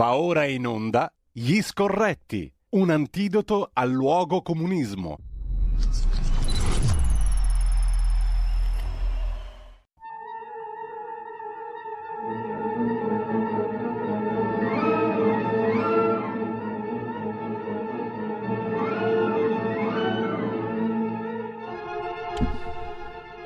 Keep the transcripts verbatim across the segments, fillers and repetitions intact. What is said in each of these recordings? Va ora in onda Gli Scorretti, un antidoto al luogo comunismo.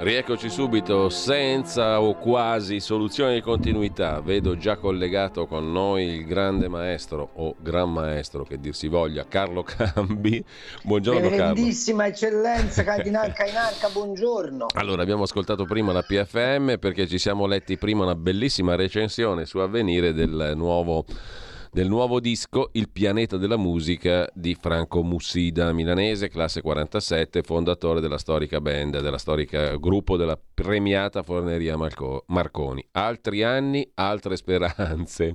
Rieccoci subito, senza o quasi soluzione di continuità. Vedo già collegato con noi il grande maestro, o gran maestro che dir si voglia, Carlo Cambi. Buongiorno Carlo. Grandissima eccellenza, Cardinal Cainarca, buongiorno. Allora, abbiamo ascoltato prima la P F M perché ci siamo letti prima una bellissima recensione su Avvenire del nuovo... del nuovo disco Il pianeta della musica di Franco Mussida, milanese, classe quarantasette, fondatore della storica band, della storica gruppo della premiata Forneria Marco- Marconi. Altri anni, altre speranze,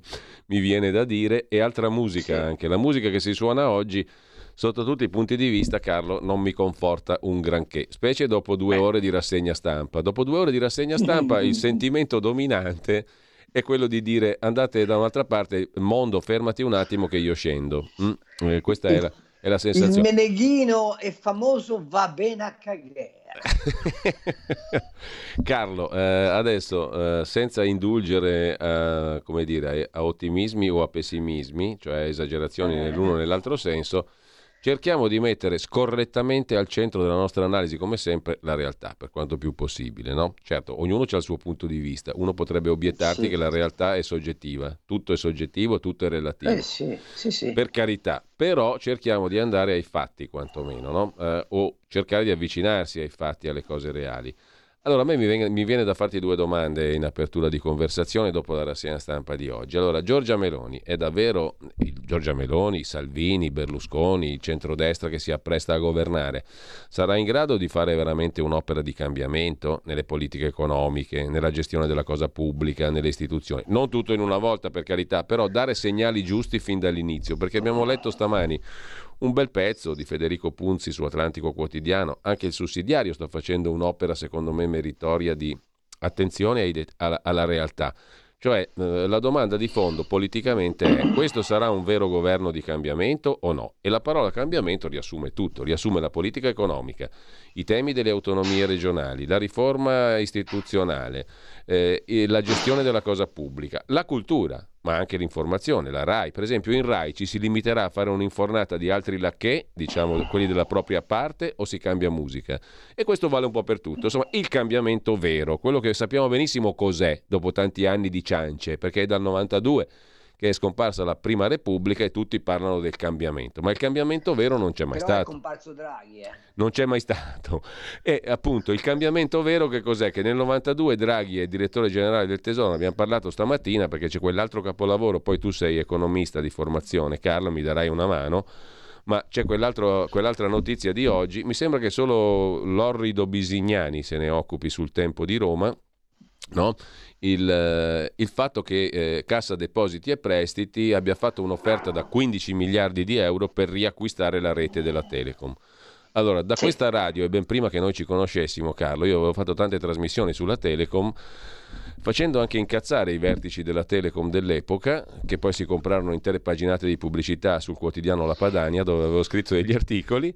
mi viene da dire, e altra musica sì. Anche. La musica che si suona oggi, sotto tutti i punti di vista, Carlo, non mi conforta un granché, specie dopo due eh. ore di rassegna stampa. Dopo due ore di rassegna stampa il sentimento dominante è quello di dire: andate da un'altra parte, mondo, fermati un attimo che io scendo. Mm, eh, questa è la, è la sensazione. Il Meneghino è famoso, va bene a cagare. Carlo, eh, adesso eh, senza indulgere a, come dire, a ottimismi o a pessimismi, cioè esagerazioni nell'uno o nell'altro senso, cerchiamo di mettere scorrettamente al centro della nostra analisi, come sempre, la realtà, per quanto più possibile, no? Certo, ognuno ha il suo punto di vista. Uno potrebbe obiettarti sì. che la realtà è soggettiva. Tutto è soggettivo, tutto è relativo. Eh sì, sì, sì. Per carità. Però cerchiamo di andare ai fatti, quantomeno, no? Eh, o cercare di avvicinarsi ai fatti, alle cose reali. Allora, a me mi viene, mi viene da farti due domande in apertura di conversazione dopo la rassegna stampa di oggi. Allora, Giorgia Meloni, è davvero Giorgia Meloni, Salvini, Berlusconi, il centrodestra che si appresta a governare, sarà in grado di fare veramente un'opera di cambiamento nelle politiche economiche, nella gestione della cosa pubblica, nelle istituzioni? Non tutto in una volta, per carità, però dare segnali giusti fin dall'inizio, perché abbiamo letto stamani un bel pezzo di Federico Punzi su Atlantico Quotidiano. Anche il Sussidiario sta facendo un'opera, secondo me, meritoria di attenzione ai det- alla, alla realtà. Cioè, eh, la domanda di fondo politicamente è: questo sarà un vero governo di cambiamento o no? E la parola cambiamento riassume tutto, riassume la politica economica, i temi delle autonomie regionali, la riforma istituzionale, eh, e la gestione della cosa pubblica, la cultura, ma anche l'informazione, la RAI. Per esempio, in RAI ci si limiterà a fare un'infornata di altri lacché, diciamo quelli della propria parte, o si cambia musica? E questo vale un po' per tutto. Insomma, il cambiamento vero, quello che sappiamo benissimo cos'è dopo tanti anni di ciance, perché è dal novantadue che è scomparsa la Prima Repubblica e tutti parlano del cambiamento, ma il cambiamento vero non c'è mai Però stato. È comparso Draghi, eh. Non c'è mai stato. E appunto il cambiamento vero che cos'è? Che nel novantadue Draghi è direttore generale del Tesoro, abbiamo parlato stamattina perché c'è quell'altro capolavoro, poi tu sei economista di formazione, Carlo, mi darai una mano, ma c'è quell'altro, quell'altra notizia di oggi, mi sembra che solo l'orrido Bisignani se ne occupi sul Tempo di Roma, no? Il, il fatto che eh, Cassa Depositi e Prestiti abbia fatto un'offerta da quindici miliardi di euro per riacquistare la rete della Telecom. Allora, da questa radio, e ben prima che noi ci conoscessimo, Carlo, io avevo fatto tante trasmissioni sulla Telecom, facendo anche incazzare i vertici della Telecom dell'epoca, che poi si comprarono intere paginate di pubblicità sul quotidiano La Padania, dove avevo scritto degli articoli,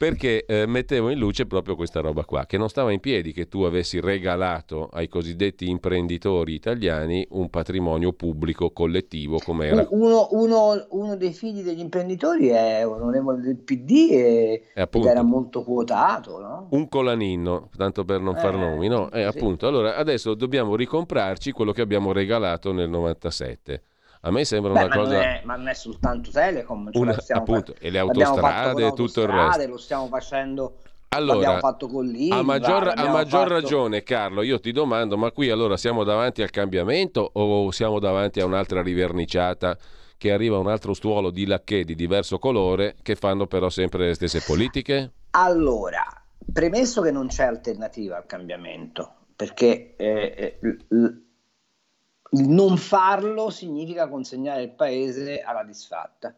perché eh, mettevo in luce proprio questa roba qua, che non stava in piedi che tu avessi regalato ai cosiddetti imprenditori italiani un patrimonio pubblico collettivo come era. Uno, uno, uno dei figli degli imprenditori è onorevole del P D e, e appunto, era molto quotato, no? Un colaninno, tanto per non eh, far nomi, no? Eh, sì. Appunto, allora adesso dobbiamo ricomprarci quello che abbiamo regalato nel novantasette. A me sembra Beh, una ma cosa. Non è, ma non è soltanto Telecom, cioè una, appunto, fa... e le autostrade e tutto il resto. Lo stiamo facendo. Allora, fatto con l'I V A, a maggior, a maggior fatto... ragione, Carlo, io ti domando: ma qui allora siamo davanti al cambiamento o siamo davanti a un'altra riverniciata che arriva a un altro stuolo di lacchè di diverso colore che fanno però sempre le stesse politiche? Allora, premesso che non c'è alternativa al cambiamento, perché eh, l- Il non farlo significa consegnare il paese alla disfatta.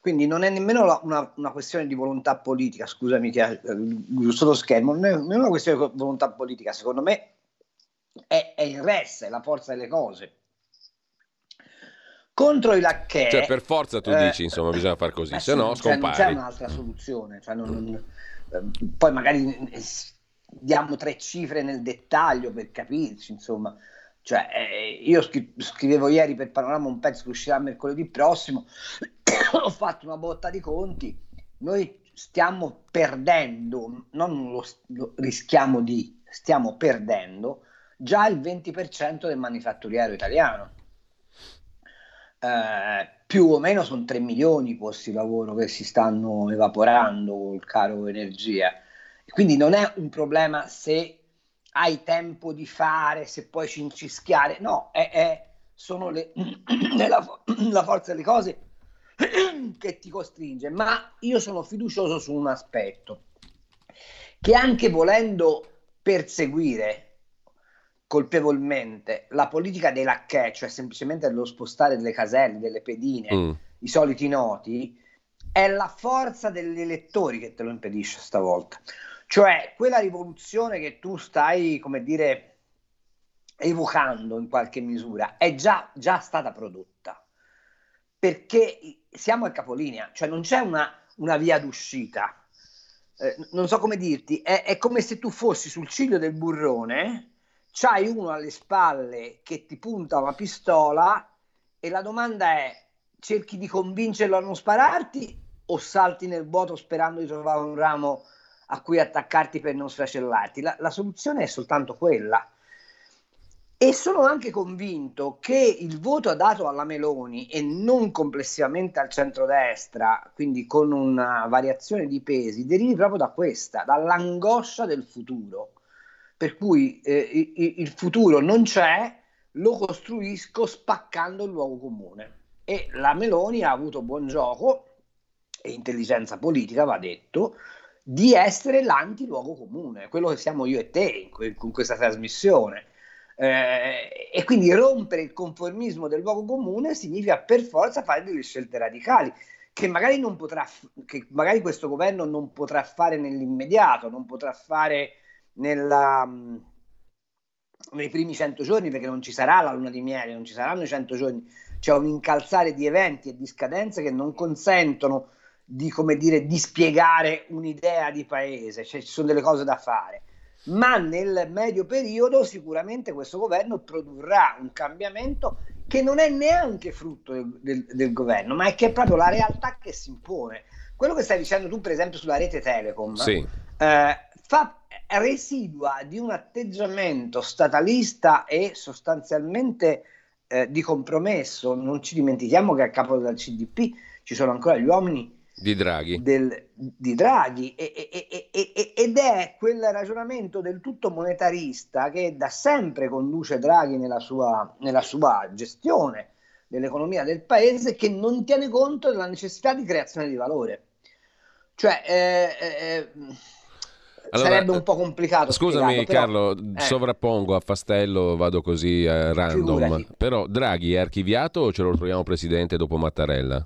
Quindi non è nemmeno la, una, una questione di volontà politica, scusami che giusto lo schermo, non è nemmeno una questione di volontà politica, secondo me è, è il resto, è la forza delle cose. contro i lacchè. Cioè, per forza tu eh, dici, insomma, bisogna far così, se no scompare. Non c'è un'altra soluzione. Cioè non, non, poi magari diamo tre cifre nel dettaglio per capirci, insomma. Cioè, eh, io scri- scrivevo ieri per Panorama un pezzo che uscirà mercoledì prossimo, ho fatto una botta di conti. Noi stiamo perdendo, non lo, lo rischiamo di, stiamo perdendo già il venti per cento del manifatturiero italiano. Eh, più o meno sono tre milioni i posti di lavoro che si stanno evaporando col caro energia. Quindi non è un problema se hai tempo di fare, se puoi cincischiare, no, è, è, sono le, è la, la forza delle cose che ti costringe. Ma io sono fiducioso su un aspetto, che anche volendo perseguire colpevolmente la politica dei lacchè, cioè semplicemente dello spostare delle caselle, delle pedine, mm. i soliti noti, è la forza degli elettori che te lo impedisce stavolta. Cioè quella rivoluzione che tu stai, come dire, evocando in qualche misura è già, già stata prodotta, perché siamo al capolinea, cioè non c'è una, una via d'uscita, eh, non so come dirti, è, è come se tu fossi sul ciglio del burrone, c'hai uno alle spalle che ti punta una pistola e la domanda è: cerchi di convincerlo a non spararti o salti nel vuoto sperando di trovare un ramo a cui attaccarti per non sfracellarti? La, la soluzione è soltanto quella. E sono anche convinto che il voto dato alla Meloni, e non complessivamente al centrodestra, quindi con una variazione di pesi, derivi proprio da questa, dall'angoscia del futuro. Per cui eh, il futuro non c'è, lo costruisco spaccando il luogo comune. E la Meloni ha avuto buon gioco, e intelligenza politica va detto, di essere l'antiluogo comune, quello che siamo io e te in que- con questa trasmissione. Eh, e quindi rompere il conformismo del luogo comune significa per forza fare delle scelte radicali, che magari non potrà, che magari questo governo non potrà fare nell'immediato, non potrà fare... Nella, nei primi cento giorni, perché non ci sarà la luna di miele, non ci saranno i cento giorni, c'è un incalzare di eventi e di scadenze che non consentono di, come dire, di spiegare un'idea di paese, cioè, ci sono delle cose da fare. Ma nel medio periodo sicuramente questo governo produrrà un cambiamento che non è neanche frutto del, del, del governo, ma è che è proprio la realtà che si impone. Quello che stai dicendo tu, per esempio, sulla rete Telecom, sì. eh, fa residua di un atteggiamento statalista e sostanzialmente eh, di compromesso. Non ci dimentichiamo che a capo del C D P ci sono ancora gli uomini di Draghi, del, di Draghi e, e, e, e, ed è quel ragionamento del tutto monetarista che da sempre conduce Draghi nella sua, nella sua gestione dell'economia del paese, che non tiene conto della necessità di creazione di valore. Cioè eh, eh, Allora, sarebbe un po' complicato. Scusami però, Carlo, eh. sovrappongo a Fastello, vado così a random. Figurati. Però Draghi è archiviato o ce lo troviamo presidente dopo Mattarella?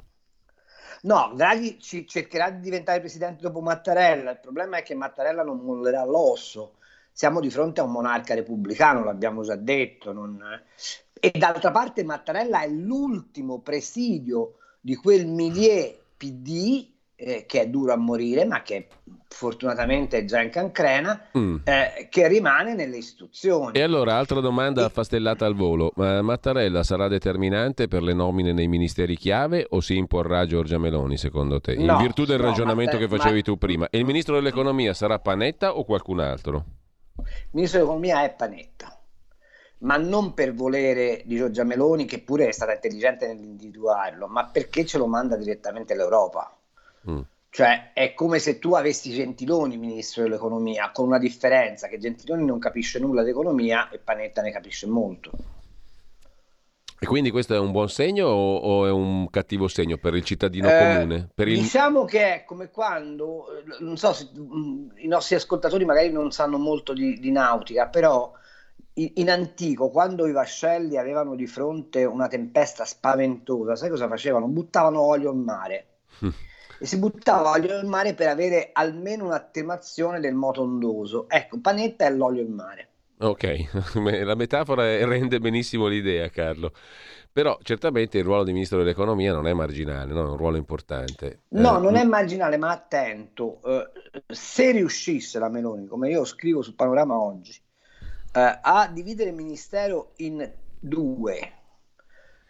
No, Draghi ci cercherà di diventare presidente dopo Mattarella. Il problema è che Mattarella non mollerà l'osso. Siamo di fronte a un monarca repubblicano, l'abbiamo già detto. Non... E d'altra parte Mattarella è l'ultimo presidio di quel milieu P D Eh, che è duro a morire, ma che fortunatamente è già in cancrena, mm. eh, che rimane nelle istituzioni. E allora, altra domanda affastellata al volo: ma Mattarella sarà determinante per le nomine nei ministeri chiave o si imporrà Giorgia Meloni, secondo te? In no, virtù del no, ragionamento Mattare- che facevi tu prima. E il ministro dell'economia sarà Panetta o qualcun altro? Il ministro dell'economia è Panetta, ma non per volere di Giorgia Meloni, che pure è stata intelligente nell'individuarlo, ma perché ce lo manda direttamente l'Europa. Mm. Cioè è come se tu avessi Gentiloni ministro dell'economia, con una differenza che Gentiloni non capisce nulla di economia e Panetta ne capisce molto. E quindi questo è un buon segno o, o è un cattivo segno per il cittadino eh, comune? Per il... Diciamo che è come quando, non so se i nostri ascoltatori magari non sanno molto di, di nautica, però in, in antico, quando i vascelli avevano di fronte una tempesta spaventosa, sai cosa facevano? Buttavano olio in mare. Mm. E si buttava olio in mare per avere almeno un'attenuazione del moto ondoso. Ecco, Panetta è l'olio in mare. Ok, la metafora rende benissimo l'idea, Carlo. Però certamente il ruolo di Ministro dell'Economia non è marginale, no? È un ruolo importante. No, eh, non è marginale, ma attento. Eh, se riuscisse la Meloni, come io scrivo su Panorama oggi, eh, a dividere il Ministero in due,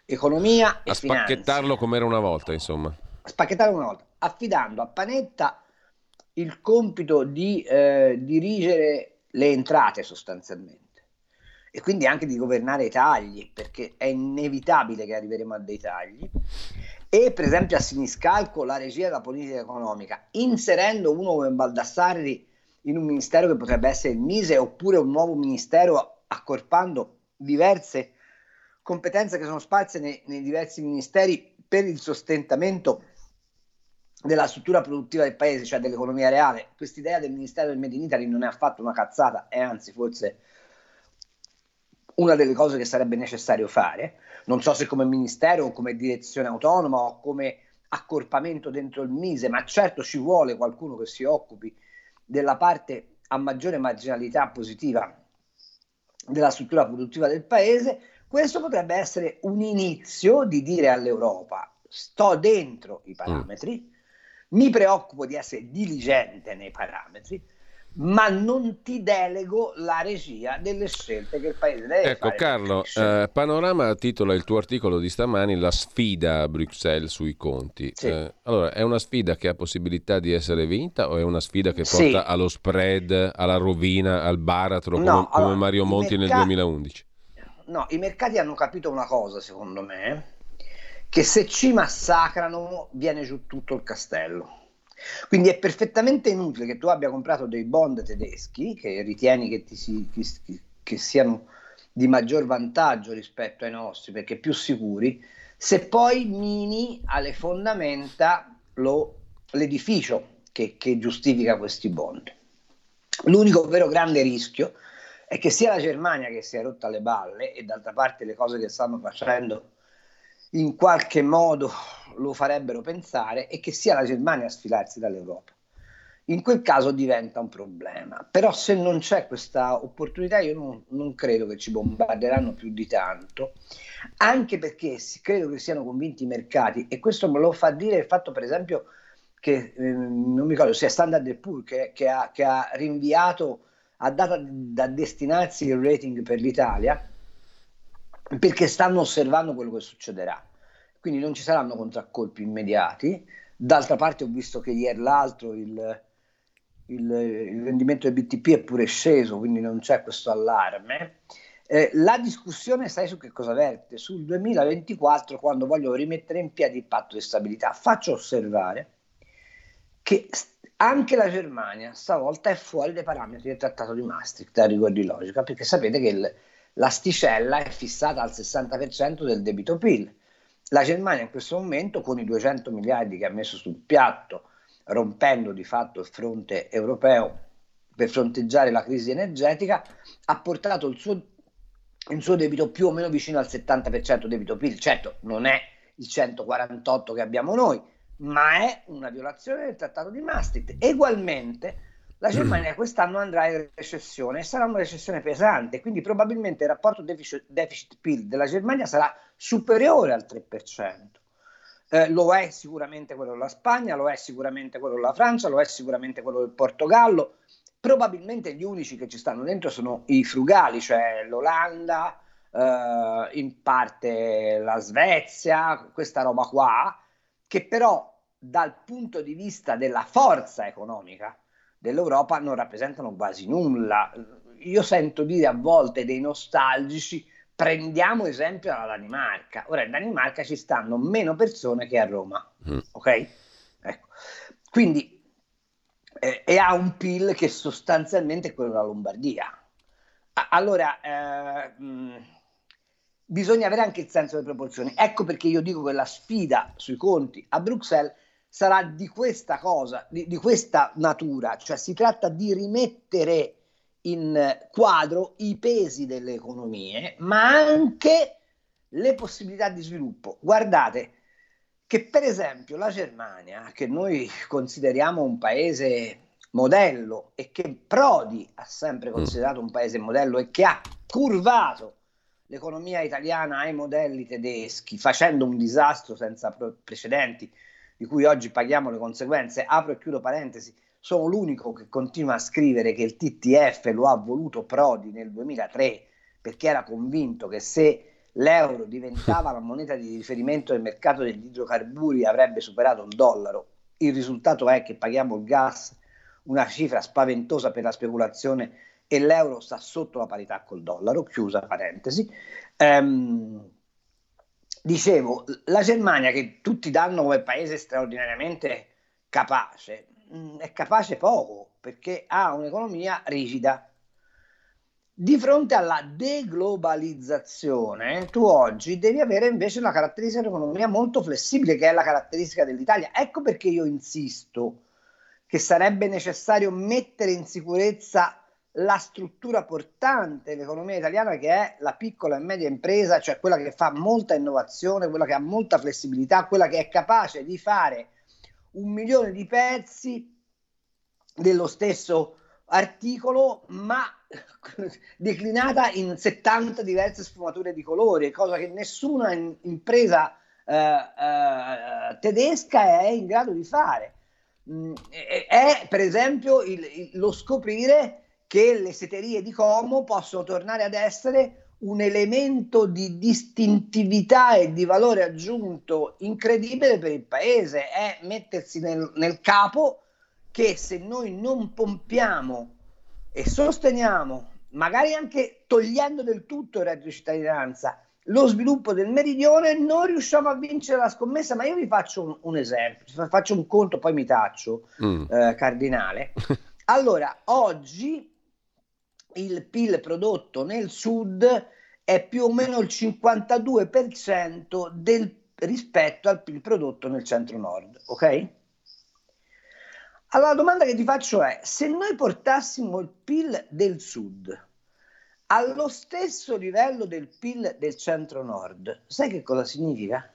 economia e finanza. A spacchettarlo come era una volta, insomma. A spacchettarlo una volta, affidando a Panetta il compito di eh, dirigere le entrate sostanzialmente. E quindi anche di governare i tagli, perché è inevitabile che arriveremo a dei tagli, e per esempio a Siniscalco la regia della politica economica, inserendo uno come Baldassarri in un ministero che potrebbe essere il MISE, oppure un nuovo ministero accorpando diverse competenze che sono sparse nei, nei diversi ministeri per il sostentamento della struttura produttiva del paese, cioè dell'economia reale. Quest'idea del ministero del Made in Italy non è affatto una cazzata, è anzi forse una delle cose che sarebbe necessario fare, non so se come ministero o come direzione autonoma o come accorpamento dentro il MISE, ma certo ci vuole qualcuno che si occupi della parte a maggiore marginalità positiva della struttura produttiva del paese. Questo potrebbe essere un inizio di dire all'Europa: sto dentro i parametri, mm. mi preoccupo di essere diligente nei parametri, ma non ti delego la regia delle scelte che il paese deve ecco, fare. Ecco Carlo, eh, Panorama titola il tuo articolo di stamani La sfida a Bruxelles sui conti. Sì. Eh, allora, è una sfida che ha possibilità di essere vinta o è una sfida che porta sì. allo spread, alla rovina, al baratro, no, come, allora, come Mario Monti mercati, nel duemilaundici? No, i mercati hanno capito una cosa, secondo me, che se ci massacrano viene giù tutto il castello. Quindi è perfettamente inutile che tu abbia comprato dei bond tedeschi che ritieni che, ti si, che, che siano di maggior vantaggio rispetto ai nostri perché più sicuri, se poi mini alle fondamenta lo, l'edificio che, che giustifica questi bond. L'unico vero grande rischio è che sia la Germania che si è rotta le balle, e d'altra parte le cose che stanno facendo in qualche modo lo farebbero pensare, e che sia la Germania a sfilarsi dall'Europa. In quel caso diventa un problema, però se non c'è questa opportunità io non, non credo che ci bombarderanno più di tanto, anche perché credo che siano convinti i mercati, e questo me lo fa dire il fatto per esempio che, eh, non mi ricordo, sia Standard and Poor's che, che, ha, che ha rinviato a data da destinarsi il rating per l'Italia, perché stanno osservando quello che succederà, quindi non ci saranno contraccolpi immediati. D'altra parte ho visto che ieri l'altro il, il, il rendimento del B T P è pure sceso, quindi non c'è questo allarme. Eh, la discussione, sai su che cosa verte? Sul duemilaventiquattro, quando voglio rimettere in piedi il patto di stabilità. Faccio osservare che anche la Germania stavolta è fuori dai parametri del trattato di Maastricht, a rigor di logica, perché sapete che il l'asticella è fissata al sessanta per cento del debito P I L. La Germania in questo momento, con i duecento miliardi che ha messo sul piatto, rompendo di fatto il fronte europeo per fronteggiare la crisi energetica, ha portato il suo, il suo debito più o meno vicino al settanta per cento debito P I L. Certo, non è il centoquarantotto che abbiamo noi, ma è una violazione del trattato di Maastricht. Egualmente, la Germania quest'anno andrà in recessione e sarà una recessione pesante, quindi probabilmente il rapporto deficit-P I L della Germania sarà superiore al tre per cento. Eh, lo è sicuramente quello della Spagna, lo è sicuramente quello della Francia, lo è sicuramente quello del Portogallo. Probabilmente gli unici che ci stanno dentro sono i frugali, cioè l'Olanda, eh, in parte la Svezia, questa roba qua, che però dal punto di vista della forza economica dell'Europa non rappresentano quasi nulla. Io sento dire a volte dei nostalgici: prendiamo esempio dalla Danimarca. Ora in Danimarca ci stanno meno persone che a Roma, mm. ok? Ecco. Quindi eh, e ha un P I L che sostanzialmente è quello della Lombardia. A- allora eh, mh, bisogna avere anche il senso delle proporzioni. Ecco perché io dico che la sfida sui conti a Bruxelles sarà di questa cosa, di, di questa natura, cioè si tratta di rimettere in quadro i pesi delle economie, ma anche le possibilità di sviluppo. Guardate che per esempio la Germania, che noi consideriamo un paese modello e che Prodi ha sempre considerato un paese modello e che ha curvato l'economia italiana ai modelli tedeschi, facendo un disastro senza precedenti di cui oggi paghiamo le conseguenze. Apro e chiudo parentesi, sono l'unico che continua a scrivere che il T T F lo ha voluto Prodi nel duemilatré, perché era convinto che se l'euro diventava la moneta di riferimento del mercato degli idrocarburi avrebbe superato il dollaro. Il risultato è che paghiamo il gas una cifra spaventosa per la speculazione e l'euro sta sotto la parità col dollaro, chiusa parentesi. Ehm, dicevo, la Germania, che tutti danno come paese straordinariamente capace, è capace poco, perché ha un'economia rigida. Di fronte alla deglobalizzazione, tu oggi devi avere invece una caratteristica di un'economia molto flessibile, che è la caratteristica dell'Italia. Ecco perché io insisto che sarebbe necessario mettere in sicurezza la struttura portante dell'economia italiana, che è la piccola e media impresa, cioè quella che fa molta innovazione, quella che ha molta flessibilità, quella che è capace di fare un milione di pezzi dello stesso articolo, ma declinata in settanta diverse sfumature di colore, cosa che nessuna in- impresa eh, eh, tedesca è in grado di fare. Mm, è per esempio il, il, lo scoprire che le seterie di Como possono tornare ad essere un elemento di distintività e di valore aggiunto incredibile per il paese, è mettersi nel, nel capo che se noi non pompiamo e sosteniamo, magari anche togliendo del tutto il reddito di cittadinanza, lo sviluppo del meridione, non riusciamo a vincere la scommessa. Ma io vi faccio un, un esempio, faccio un conto, poi mi taccio, mm. eh, cardinale. Allora, oggi il P I L prodotto nel sud è più o meno il cinquantadue per cento del, rispetto al P I L prodotto nel centro-nord, ok? Allora, la domanda che ti faccio è, se noi portassimo il P I L del sud allo stesso livello del P I L del centro-nord, sai che cosa significa?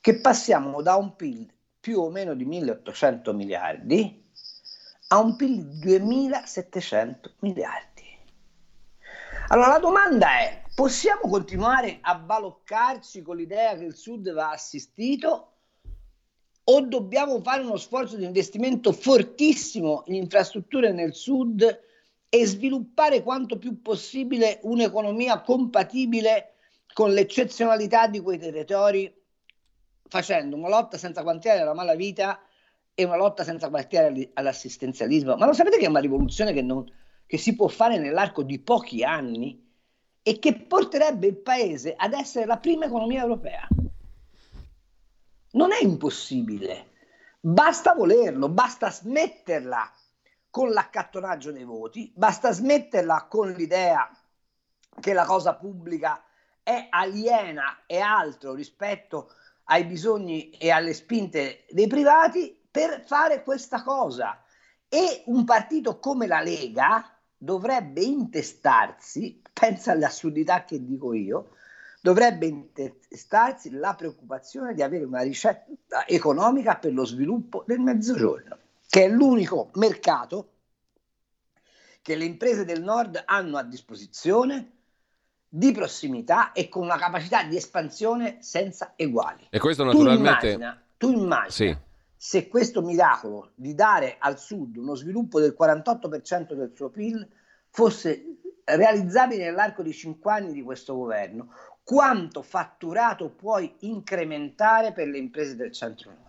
Che passiamo da un P I L più o meno di milleottocento miliardi a un P I L di duemilasettecento miliardi. Allora la domanda è, possiamo continuare a baloccarci con l'idea che il sud va assistito o dobbiamo fare uno sforzo di investimento fortissimo in infrastrutture nel sud e sviluppare quanto più possibile un'economia compatibile con l'eccezionalità di quei territori, facendo una lotta senza quartiere alla malavita e una lotta senza quartiere all'assistenzialismo? Ma lo sapete che è una rivoluzione che, non, che si può fare nell'arco di pochi anni e che porterebbe il paese ad essere la prima economia europea? Non è impossibile, basta volerlo, basta smetterla con l'accattonaggio dei voti, basta smetterla con l'idea che la cosa pubblica è aliena e altro rispetto ai bisogni e alle spinte dei privati per fare questa cosa. E un partito come la Lega dovrebbe intestarsi, pensa all'assurdità che dico io, dovrebbe intestarsi la preoccupazione di avere una ricetta economica per lo sviluppo del Mezzogiorno, che è l'unico mercato che le imprese del nord hanno a disposizione, di prossimità e con una capacità di espansione senza eguali. E questo naturalmente... Tu immagina, tu immagina sì. Se questo miracolo di dare al sud uno sviluppo del quarantotto per cento del suo P I L fosse realizzabile nell'arco di cinque anni di questo governo, quanto fatturato puoi incrementare per le imprese del centro-nord?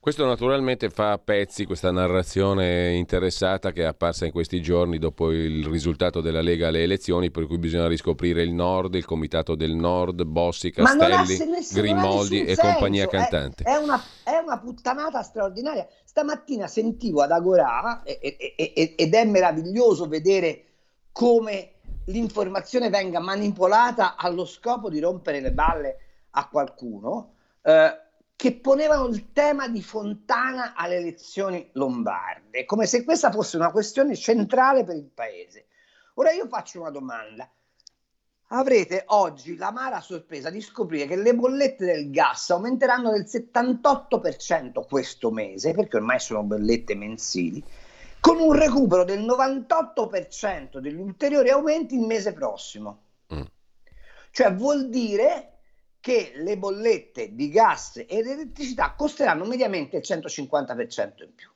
Questo naturalmente fa a pezzi questa narrazione interessata che è apparsa in questi giorni dopo il risultato della Lega alle elezioni, per cui bisogna riscoprire il Nord, il Comitato del Nord, Bossi, Castelli, Grimoldi e compagnia cantante. È, è, una, è una puttanata straordinaria. Stamattina sentivo ad Agorà, e, e, e, ed è meraviglioso vedere come l'informazione venga manipolata allo scopo di rompere le balle a qualcuno, eh, che ponevano il tema di Fontana alle elezioni lombarde, come se questa fosse una questione centrale per il paese. Ora io faccio una domanda. Avrete oggi l'amara sorpresa di scoprire che le bollette del gas aumenteranno del settantotto per cento questo mese, perché ormai sono bollette mensili, con un recupero del novantotto per cento degli ulteriori aumenti il mese prossimo. Mm. Cioè vuol dire che le bollette di gas ed elettricità costeranno mediamente il centocinquanta per cento in più.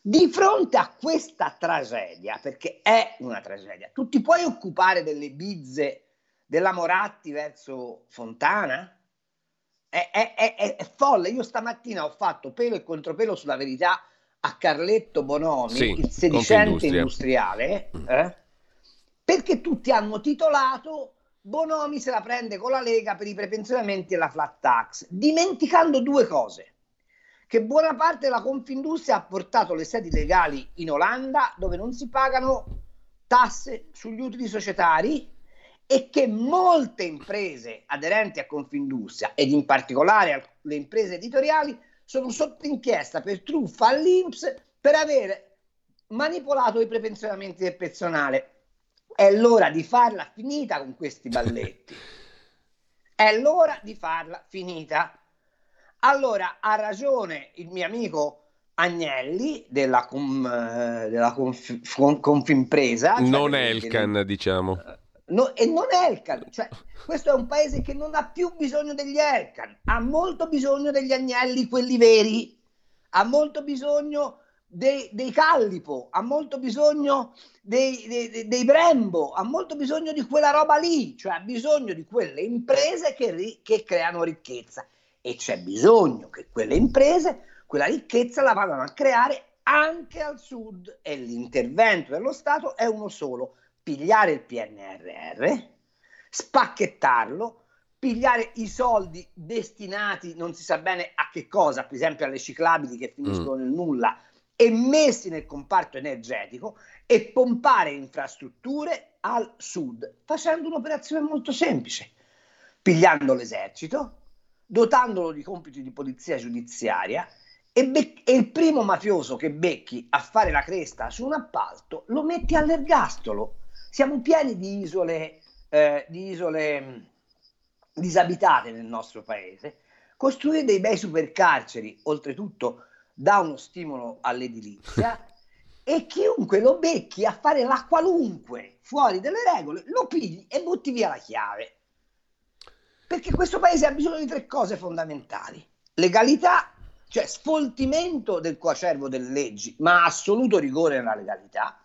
Di fronte a questa tragedia, perché è una tragedia, tu ti puoi occupare delle bizze della Moratti verso Fontana? È, è, è, è folle. Io stamattina ho fatto pelo e contropelo sulla verità a Carletto Bonomi, sì, il sedicente industriale, eh? Perché tutti hanno titolato Bonomi se la prende con la Lega per i prepensionamenti e la flat tax, dimenticando due cose. Che buona parte della Confindustria ha portato le sedi legali in Olanda, dove non si pagano tasse sugli utili societari, e che molte imprese aderenti a Confindustria, ed in particolare le imprese editoriali, sono sotto inchiesta per truffa all'Inps per aver manipolato i prepensionamenti del personale. È l'ora di farla finita con questi balletti. È l'ora di farla finita. Allora, ha ragione il mio amico Agnelli della, com, della conf, con, Confimpresa. Cioè non Elkan, non, diciamo. No, e non Elkan. Cioè, questo è un paese che non ha più bisogno degli Elkan. Ha molto bisogno degli Agnelli, quelli veri. Ha molto bisogno dei, dei Callipo. Ha molto bisogno dei, dei, dei Brembo. Ha molto bisogno di quella roba lì. Cioè, ha bisogno di quelle imprese che, ri, che creano ricchezza. E c'è bisogno che quelle imprese, quella ricchezza la vadano a creare anche al sud, e l'intervento dello Stato è uno solo: pigliare il P N R R, spacchettarlo, pigliare i soldi destinati non si sa bene a che cosa, per esempio alle ciclabili che finiscono mm. nel nulla, e messi nel comparto energetico, e pompare infrastrutture al sud, facendo un'operazione molto semplice, pigliando l'esercito, dotandolo di compiti di polizia giudiziaria, e, bec- e il primo mafioso che becchi a fare la cresta su un appalto lo metti all'ergastolo. Siamo pieni di isole, eh, di isole mh, disabitate nel nostro paese. Costruire dei bei supercarceri, oltretutto, dà uno stimolo all'edilizia, e chiunque lo becchi a fare la qualunque fuori dalle regole lo pigli e butti via la chiave. Perché questo paese ha bisogno di tre cose fondamentali: legalità, cioè sfoltimento del coacervo delle leggi, ma assoluto rigore nella legalità,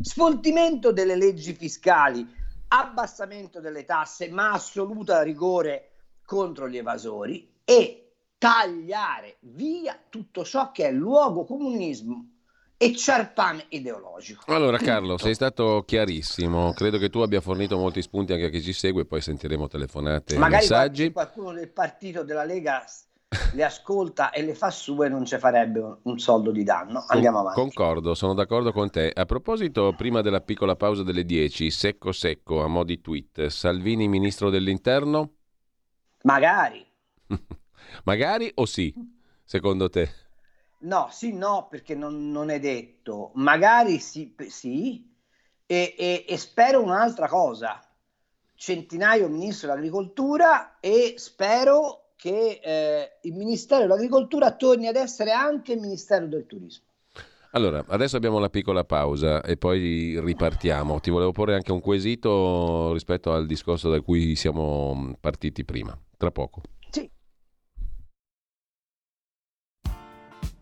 sfoltimento delle leggi fiscali, abbassamento delle tasse, ma assoluta rigore contro gli evasori, e tagliare via tutto ciò che è luogo comunismo e ciarpame ideologico. Allora Carlo, sei stato chiarissimo, credo che tu abbia fornito molti spunti anche a chi ci segue, poi sentiremo telefonate e messaggi. Magari qualcuno del partito della Lega le ascolta e le fa sue, non ci farebbe un soldo di danno. Andiamo avanti. Concordo, sono d'accordo con te. A proposito, prima della piccola pausa delle dieci, secco secco, a mo' di tweet, Salvini ministro dell'interno? Magari. Magari o sì, secondo te? No, sì, no, perché non, non è detto. Magari sì, sì e, e, e spero un'altra cosa. Centinaio ministro dell'agricoltura, e spero che eh, il Ministero dell'Agricoltura torni ad essere anche il Ministero del Turismo. Allora, adesso abbiamo la piccola pausa e poi ripartiamo. Ti volevo porre anche un quesito rispetto al discorso da cui siamo partiti prima. Tra poco.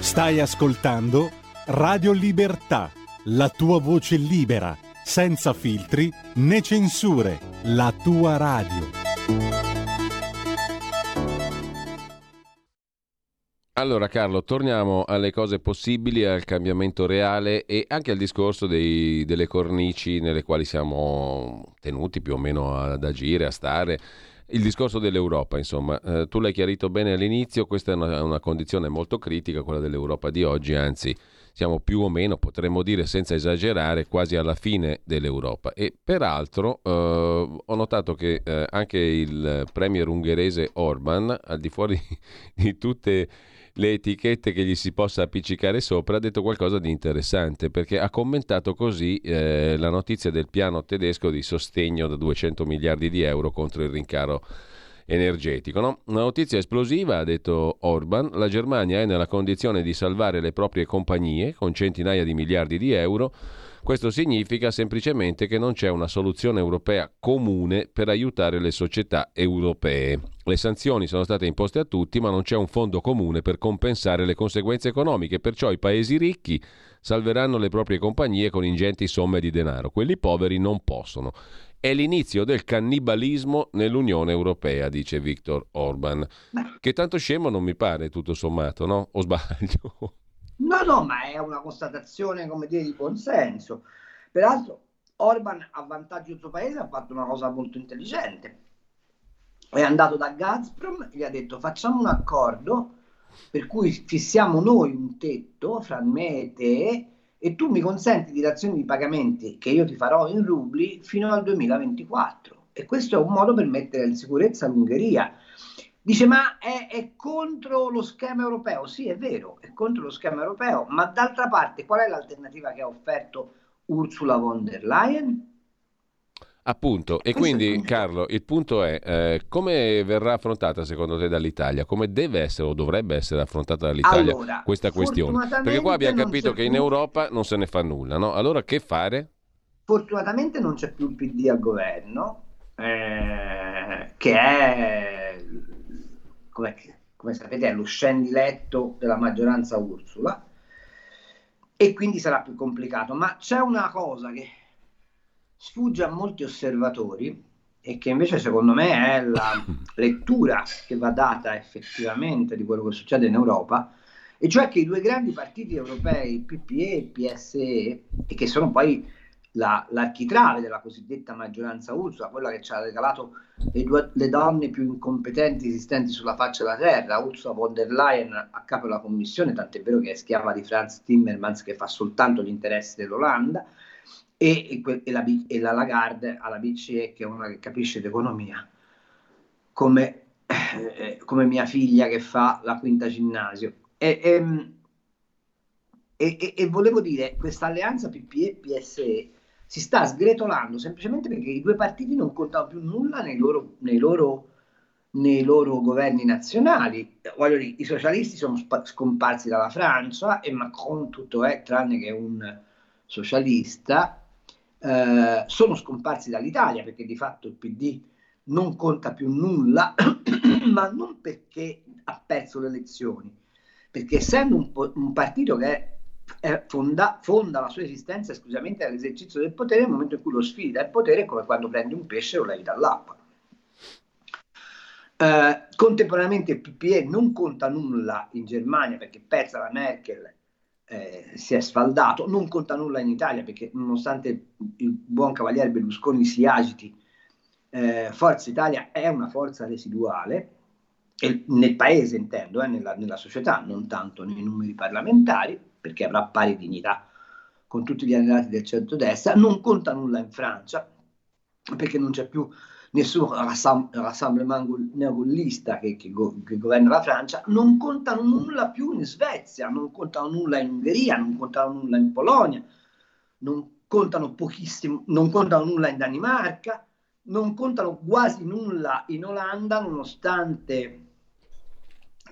Stai ascoltando Radio Libertà, la tua voce libera, senza filtri né censure, la tua radio. Allora Carlo, torniamo alle cose possibili, al cambiamento reale e anche al discorso dei, delle cornici nelle quali siamo tenuti più o meno ad agire, a stare. Il discorso dell'Europa, insomma, eh, tu l'hai chiarito bene all'inizio, questa è una, una condizione molto critica, quella dell'Europa di oggi, anzi siamo più o meno, potremmo dire senza esagerare, quasi alla fine dell'Europa. E peraltro eh, ho notato che eh, anche il premier ungherese Orban, al di fuori di tutte le etichette che gli si possa appiccicare sopra, ha detto qualcosa di interessante, perché ha commentato così eh, la notizia del piano tedesco di sostegno da duecento miliardi di euro contro il rincaro energetico, no? Una notizia esplosiva, ha detto Orban, la Germania è nella condizione di salvare le proprie compagnie con centinaia di miliardi di euro. Questo significa semplicemente che non c'è una soluzione europea comune per aiutare le società europee. Le sanzioni sono state imposte a tutti, ma non c'è un fondo comune per compensare le conseguenze economiche, perciò i paesi ricchi salveranno le proprie compagnie con ingenti somme di denaro. Quelli poveri non possono. È l'inizio del cannibalismo nell'Unione Europea, dice Viktor Orban. Beh. Che tanto scemo non mi pare, tutto sommato, no? O sbaglio? No, no, ma è una constatazione, come dire, di buonsenso. Peraltro Orban, a vantaggio del suo paese, ha fatto una cosa molto intelligente. È andato da Gazprom e gli ha detto: facciamo un accordo per cui fissiamo noi un tetto fra me e te e tu mi consenti di dazioni di pagamenti che io ti farò in rubli fino al duemilaventiquattro. E questo è un modo per mettere in sicurezza l'Ungheria. Dice: ma è, è contro lo schema europeo. Sì, è vero, è contro lo schema europeo, ma d'altra parte qual è l'alternativa che ha offerto Ursula von der Leyen? Appunto, e quindi Carlo, il punto è eh, come verrà affrontata secondo te dall'Italia, come deve essere o dovrebbe essere affrontata dall'Italia allora, questa questione? Perché qua abbiamo capito che in Europa non se ne fa nulla, no? Allora che fare? Fortunatamente non c'è più il P D al governo, eh, che è, come, come sapete, è lo scendiletto della maggioranza Ursula, e quindi sarà più complicato, ma c'è una cosa che sfugge a molti osservatori e che invece secondo me è la lettura che va data effettivamente di quello che succede in Europa, e cioè che i due grandi partiti europei, P P E e P S E, e che sono poi la, l'architrave della cosiddetta maggioranza Ursula, quella che ci ha regalato le, due, le donne più incompetenti esistenti sulla faccia della terra, Ursula von der Leyen a capo della Commissione, tant'è vero che è schiava di Franz Timmermans, che fa soltanto gli interessi dell'Olanda, E, e, e, la, e la Lagarde alla B C E, che è una che capisce l'economia come, eh, come mia figlia che fa la quinta ginnasio. E, e, e, e volevo dire, questa alleanza P P E P S E si sta sgretolando semplicemente perché i due partiti non contano più nulla nei loro, nei loro, nei loro governi nazionali. Voglio dire, i socialisti sono sp- scomparsi dalla Francia e Macron tutto è tranne che un socialista. Eh, sono scomparsi dall'Italia perché di fatto il P D non conta più nulla, ma non perché ha perso le elezioni, perché essendo un, po- un partito che è, è fonda-, fonda la sua esistenza esclusivamente all'esercizio del potere, nel momento in cui lo sfida il potere è come quando prendi un pesce e lo levi dall'acqua. Eh, contemporaneamente il P P E non conta nulla in Germania perché pensa la Merkel. Eh, si è sfaldato, non conta nulla in Italia perché nonostante il buon cavaliere Berlusconi si agiti, eh, Forza Italia è una forza residuale, e nel paese intendo, eh, nella, nella società, non tanto nei numeri parlamentari, perché avrà pari dignità con tutti gli alleati del centrodestra. Non conta nulla in Francia perché non c'è più nessun rassemblement neogollista che, che, go, che governa la Francia. Non contano nulla più in Svezia, non contano nulla in Ungheria, non contano nulla in Polonia, non contano pochissimo, non contano nulla in Danimarca, non contano quasi nulla in Olanda, nonostante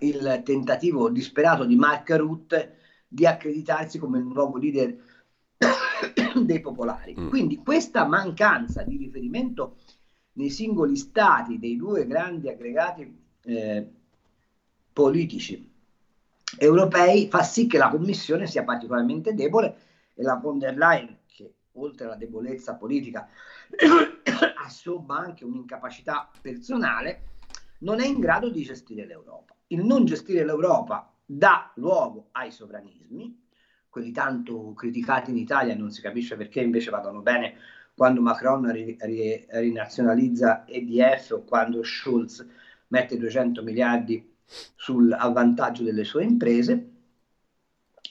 il tentativo disperato di Mark Rutte di accreditarsi come il nuovo leader dei popolari. Quindi questa mancanza di riferimento nei singoli stati dei due grandi aggregati eh, politici europei fa sì che la Commissione sia particolarmente debole, e la von der Leyen, che oltre alla debolezza politica assomma anche un'incapacità personale, non è in grado di gestire l'Europa. Il non gestire l'Europa dà luogo ai sovranismi, quelli tanto criticati in Italia, non si capisce perché invece vadano bene quando Macron ri, ri, rinazionalizza E D F o quando Schulz mette duecento miliardi sul, a vantaggio delle sue imprese,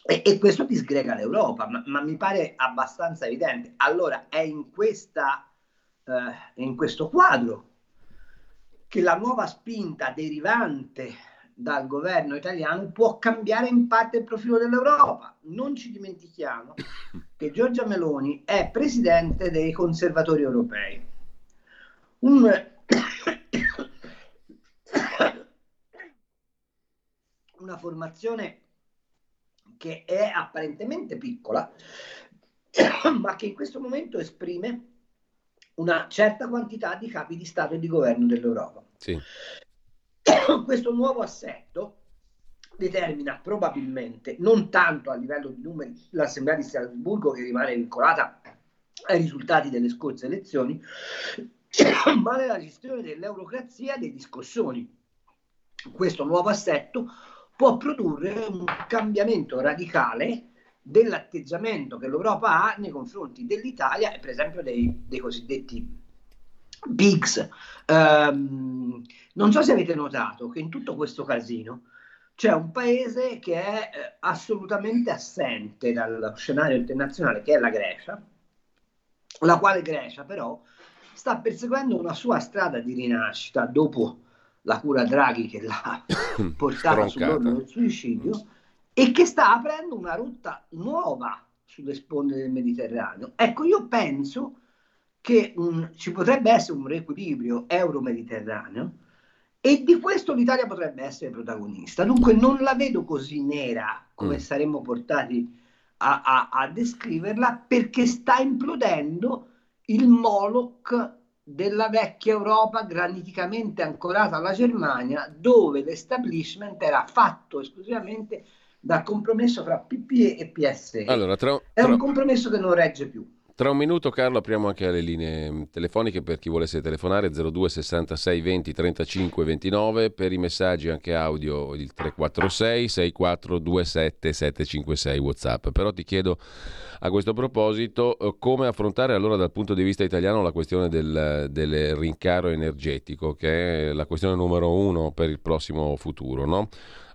e, e questo disgrega l'Europa, ma, ma mi pare abbastanza evidente. Allora è in, questa, eh, in questo quadro che la nuova spinta derivante dal governo italiano può cambiare in parte il profilo dell'Europa. Non ci dimentichiamo che Giorgia Meloni è presidente dei conservatori europei, un... una formazione che è apparentemente piccola, ma che in questo momento esprime una certa quantità di capi di Stato e di governo dell'Europa. Sì. Questo nuovo assetto determina probabilmente, non tanto a livello di numeri, l'Assemblea di Strasburgo, che rimane vincolata ai risultati delle scorse elezioni, ma nella gestione dell'eurocrazia e dei discussioni. Questo nuovo assetto può produrre un cambiamento radicale dell'atteggiamento che l'Europa ha nei confronti dell'Italia e per esempio dei, dei cosiddetti P I G S. Um, non so se avete notato che in tutto questo casino c'è un paese che è eh, assolutamente assente dallo scenario internazionale, che è la Grecia, la quale Grecia però sta perseguendo una sua strada di rinascita dopo la cura Draghi che l'ha portata sull'orlo del suicidio e che sta aprendo una rotta nuova sulle sponde del Mediterraneo. Ecco, io penso che un, ci potrebbe essere un riequilibrio euro-mediterraneo e di questo l'Italia potrebbe essere protagonista. Dunque non la vedo così nera come mm. saremmo portati a, a, a descriverla, perché sta implodendo il Moloch della vecchia Europa graniticamente ancorata alla Germania, dove l'establishment era fatto esclusivamente dal compromesso fra P P E e P S E. Allora, tra, tra... È un compromesso che non regge più. Tra un minuto, Carlo, apriamo anche le linee telefoniche per chi volesse telefonare, zero due sessantasei venti trentacinque ventinove, per i messaggi anche audio il tre quattro sei sei quattro due sette sette cinque sei WhatsApp. Però ti chiedo a questo proposito come affrontare allora dal punto di vista italiano la questione del, del rincaro energetico, che è la questione numero uno per il prossimo futuro, no?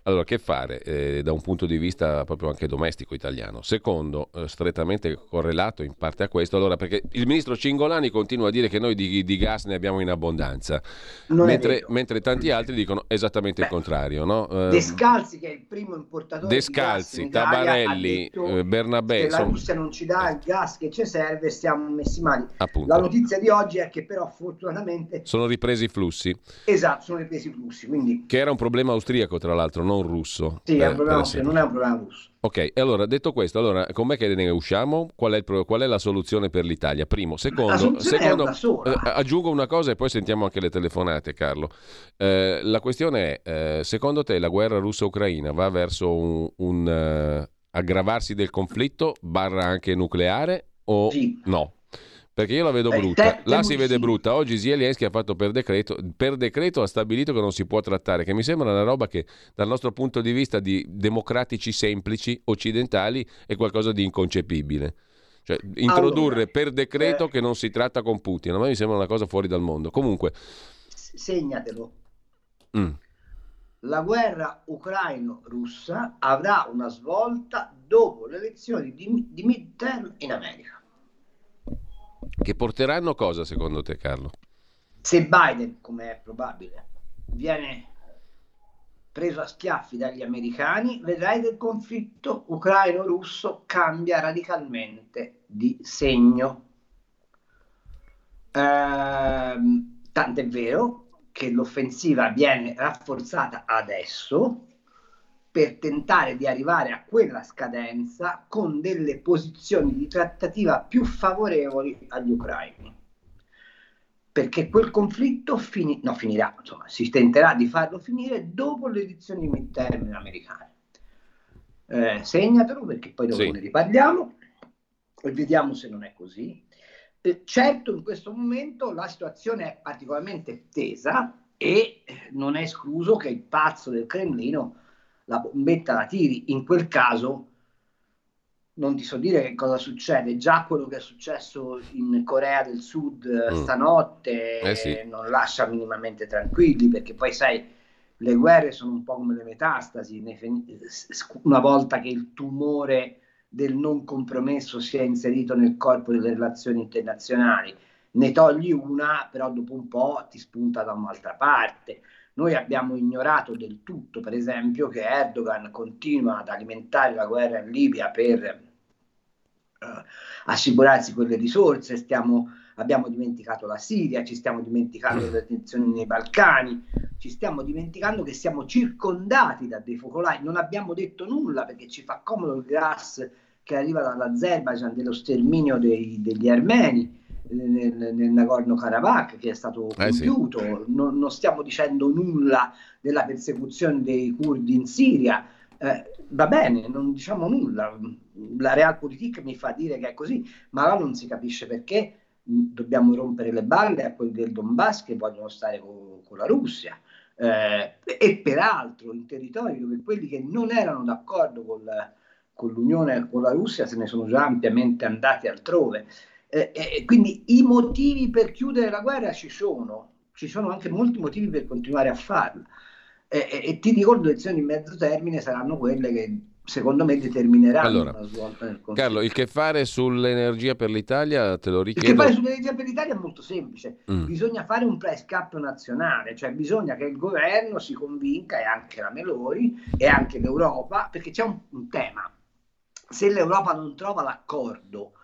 Allora, che fare eh, da un punto di vista proprio anche domestico italiano? Secondo, eh, strettamente correlato in parte a questo, allora, perché il ministro Cingolani continua a dire che noi di, di gas ne abbiamo in abbondanza, mentre, mentre tanti altri dicono esattamente Beh, il contrario, no? Eh, Descalzi, che è il primo importatore Descalzi, di gas in Italia, Tabarelli, eh, Bernabé, che sono... la Russia non ci dà il gas che ci serve, siamo messi male. Appunto. La notizia di oggi è che però fortunatamente sono ripresi i flussi. Esatto, sono ripresi i flussi, quindi... che era un problema austriaco, tra l'altro, no? Russo. Sì, per, è un problema, non è un problema russo. Ok, allora detto questo, allora com'è che ne usciamo? Qual è, il, qual è la soluzione per l'Italia? Primo, secondo, secondo una sola. Aggiungo una cosa e poi sentiamo anche le telefonate, Carlo. Eh, la questione è, eh, secondo te la guerra russo-ucraina va verso un, un uh, aggravarsi del conflitto, barra anche nucleare, o sì. no? Perché io la vedo brutta, là si vede brutta. Oggi Zelensky ha fatto per decreto, per decreto ha stabilito che non si può trattare, che mi sembra una roba che dal nostro punto di vista di democratici semplici occidentali è qualcosa di inconcepibile. Cioè introdurre allora, per decreto eh, che non si tratta con Putin, a me mi sembra una cosa fuori dal mondo. Comunque segnatelo. Mm. La guerra ucraino-russa avrà una svolta dopo le elezioni di, di midterm in America. Che porteranno cosa, secondo te, Carlo? Se Biden, come è probabile, viene preso a schiaffi dagli americani, vedrai che il conflitto ucraino-russo cambia radicalmente di segno. Ehm, tant'è vero che l'offensiva viene rafforzata adesso per tentare di arrivare a quella scadenza con delle posizioni di trattativa più favorevoli agli ucraini, perché quel conflitto fini- no, finirà, insomma, si tenterà di farlo finire dopo le elezioni midterm americane. Eh, segnatelo, perché poi dopo sì. ne riparliamo e vediamo se non è così. Eh, certo, in questo momento la situazione è particolarmente tesa e non è escluso che il pazzo del Cremlino la bombetta la tiri. In quel caso non ti so dire che cosa succede, già quello che è successo in Corea del Sud mm. stanotte eh sì. non lascia minimamente tranquilli, perché poi sai, le guerre sono un po' come le metastasi, una volta che il tumore del non compromesso si è inserito nel corpo delle relazioni internazionali, ne togli una, però dopo un po' ti spunta da un'altra parte. Noi abbiamo ignorato del tutto, per esempio, che Erdogan continua ad alimentare la guerra in Libia per eh, assicurarsi quelle risorse, stiamo, abbiamo dimenticato la Siria, ci stiamo dimenticando le tensioni nei Balcani, ci stiamo dimenticando che siamo circondati da dei focolai, non abbiamo detto nulla perché ci fa comodo il gas che arriva dall'Azerbaigian, dello sterminio dei, degli armeni nel, nel Nagorno-Karabakh che è stato compiuto, eh sì. non, non stiamo dicendo nulla della persecuzione dei curdi in Siria, eh, va bene, non diciamo nulla, la Realpolitik mi fa dire che è così, ma là non si capisce perché dobbiamo rompere le balle a quelli del Donbass che vogliono stare con, con la Russia, eh, e peraltro in territori dove quelli che non erano d'accordo con, la, con l'Unione e con la Russia se ne sono già ampiamente andati altrove. Eh, eh, quindi i motivi per chiudere la guerra ci sono, ci sono anche molti motivi per continuare a farla, eh, eh, e ti ricordo le lezioni di mezzo termine saranno quelle che secondo me determineranno allora, una svolta nel conflitto. Carlo, il che fare sull'energia per l'Italia te lo richiedo. Il che fare sull'energia per l'Italia è molto semplice, mm. bisogna fare un price cap nazionale, cioè bisogna che il governo si convinca, e anche la Meloni e anche l'Europa, perché c'è un, un tema: se l'Europa non trova l'accordo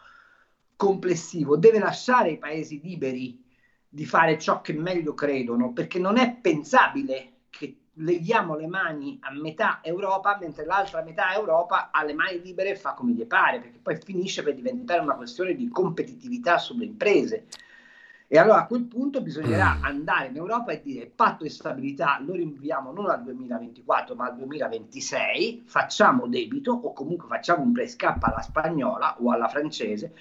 complessivo, deve lasciare i paesi liberi di fare ciò che meglio credono, perché non è pensabile che leghiamo le mani a metà Europa mentre l'altra metà Europa ha le mani libere e fa come gli pare, perché poi finisce per diventare una questione di competitività sulle imprese. E allora a quel punto bisognerà andare in Europa e dire: patto di stabilità lo rinviamo non al duemilaventiquattro ma al duemilaventisei, facciamo debito o comunque facciamo un price cap alla spagnola o alla francese,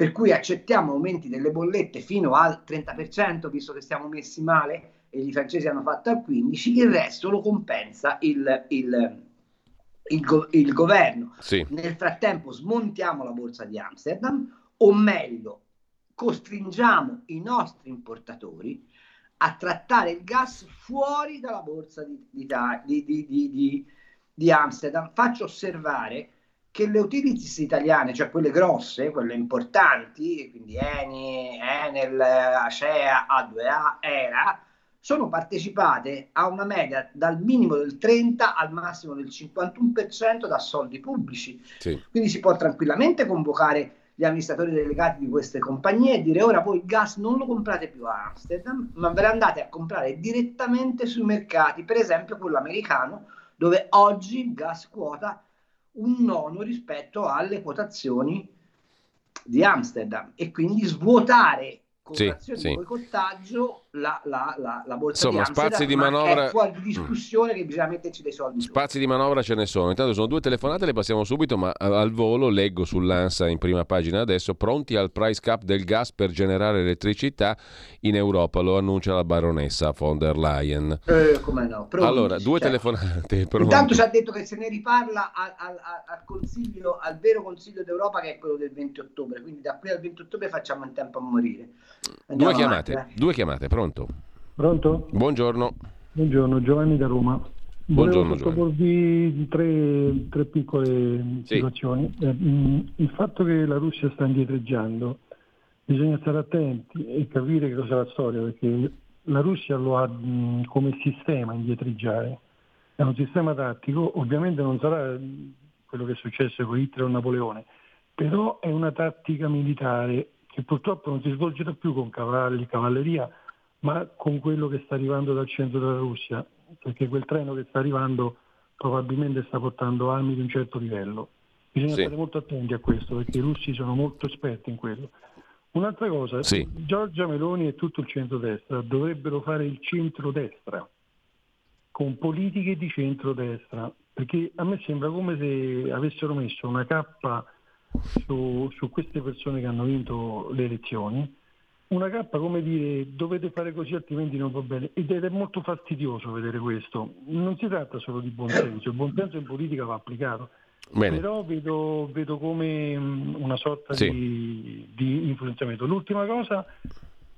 per cui accettiamo aumenti delle bollette fino al trenta per cento, visto che stiamo messi male e i francesi hanno fatto al quindici per cento, il resto lo compensa il, il, il, go, il governo. Sì. Nel frattempo smontiamo la borsa di Amsterdam, o meglio, costringiamo i nostri importatori a trattare il gas fuori dalla borsa di, di, di, di, di, di, di Amsterdam. Faccio osservare che le utilities italiane, cioè quelle grosse, quelle importanti, quindi Eni, Enel, Acea, A due A, Era, sono partecipate a una media dal minimo del trenta al massimo del cinquantuno per cento da soldi pubblici. Sì. Quindi si può tranquillamente convocare gli amministratori delegati di queste compagnie e dire: ora voi il gas non lo comprate più a Amsterdam, ma ve lo andate a comprare direttamente sui mercati, per esempio quello americano, dove oggi il gas quota un nono rispetto alle quotazioni di Amsterdam, e quindi svuotare con sì, l'azione sì. di boicottaggio la, la, la, la borsa. Insomma, di Amsterdam spazi di manovra... è fuori di discussione, mm. che bisogna metterci dei soldi spazi su. Di manovra ce ne sono. Intanto sono due telefonate, le passiamo subito, ma al volo leggo sull'Ansa in prima pagina adesso: pronti al price cap del gas per generare elettricità in Europa, lo annuncia la baronessa von der Leyen. eh, come no pronti, allora due cioè. telefonate pronti. Intanto ci ha detto che se ne riparla al, al, al consiglio, al vero consiglio d'Europa, che è quello del venti ottobre, quindi da qui al venti ottobre facciamo in tempo a morire. Andiamo due chiamate, avanti, due chiamate, pronto? Pronto? Buongiorno. Buongiorno, Giovanni da Roma. Buongiorno, Giovanni. Volevo proporvi tre, tre piccole sì. situazioni. Eh, mh, il fatto che la Russia sta indietreggiando, bisogna stare attenti e capire che cos'è la storia, perché la Russia lo ha mh, come sistema indietreggiare. È un sistema tattico, ovviamente non sarà quello che è successo con Hitler o Napoleone, però è una tattica militare che purtroppo non si svolgerà più con cavalli, cavalleria, ma con quello che sta arrivando dal centro della Russia, perché quel treno che sta arrivando probabilmente sta portando armi di un certo livello. Bisogna sì. stare molto attenti a questo, perché i russi sono molto esperti in quello. Un'altra cosa, sì. Giorgia Meloni e tutto il centrodestra dovrebbero fare il centrodestra, con politiche di centrodestra, perché a me sembra come se avessero messo una cappa Su, su queste persone che hanno vinto le elezioni, una cappa, come dire, dovete fare così altrimenti non va bene, ed è molto fastidioso vedere questo. Non si tratta solo di buonsenso, il buonsenso in politica va applicato. Bene. Però vedo, vedo come una sorta sì. di, di influenzamento. L'ultima cosa,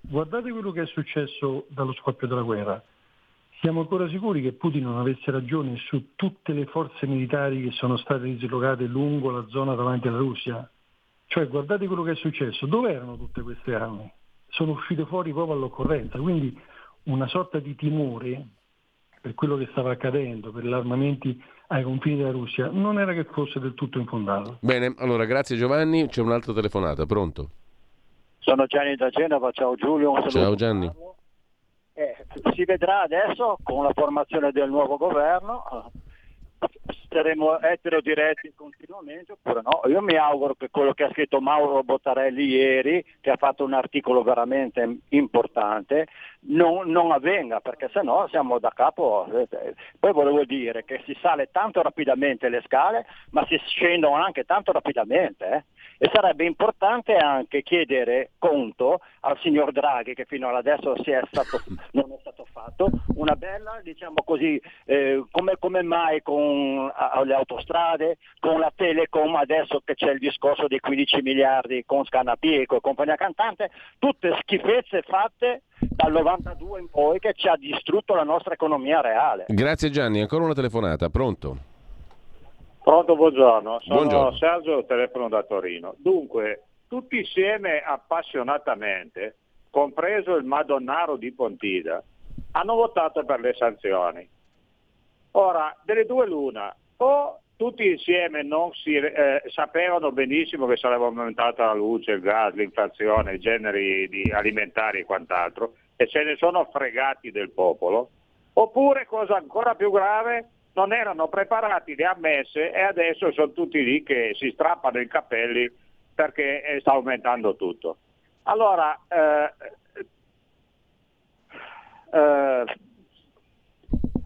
guardate quello che è successo dallo scoppio della guerra. Siamo ancora sicuri che Putin non avesse ragione su tutte le forze militari che sono state dislocate lungo la zona davanti alla Russia? Cioè, guardate quello che è successo. Dove erano tutte queste armi? Sono uscite fuori proprio all'occorrenza, quindi una sorta di timore per quello che stava accadendo, per gli armamenti ai confini della Russia, non era che fosse del tutto infondato. Bene, allora grazie Giovanni, c'è un'altra telefonata, pronto? Sono Gianni da Genova, ciao Giulio, un saluto. Ciao Gianni. Eh, si vedrà adesso con la formazione del nuovo governo, saremo eterodiretti continuamente oppure no? Io mi auguro che quello che ha scritto Mauro Bottarelli ieri, che ha fatto un articolo veramente importante, non, non avvenga, perché sennò siamo da capo. Poi volevo dire che si sale tanto rapidamente le scale, ma si scendono anche tanto rapidamente, eh? E sarebbe importante anche chiedere conto al signor Draghi, che fino ad adesso si è stato, non è stato fatto, una bella, diciamo così, eh, come, come mai con a, le autostrade, con la Telecom, adesso che c'è il discorso dei quindici miliardi con Scanapieco e compagnia cantante, tutte schifezze fatte dal novantadue in poi che ci ha distrutto la nostra economia reale. Grazie Gianni, ancora una telefonata, pronto? Pronto, buongiorno. Sono buongiorno. Sergio, telefono da Torino. Dunque, tutti insieme appassionatamente, compreso il Madonnaro di Pontida, hanno votato per le sanzioni. Ora, delle due l'una, o tutti insieme non si eh, sapevano benissimo che sarebbe aumentata la luce, il gas, l'inflazione, i generi di alimentari e quant'altro, e se ne sono fregati del popolo, oppure, cosa ancora più grave, non erano preparati le ammesse e adesso sono tutti lì che si strappano i capelli perché sta aumentando tutto. Allora, eh, eh,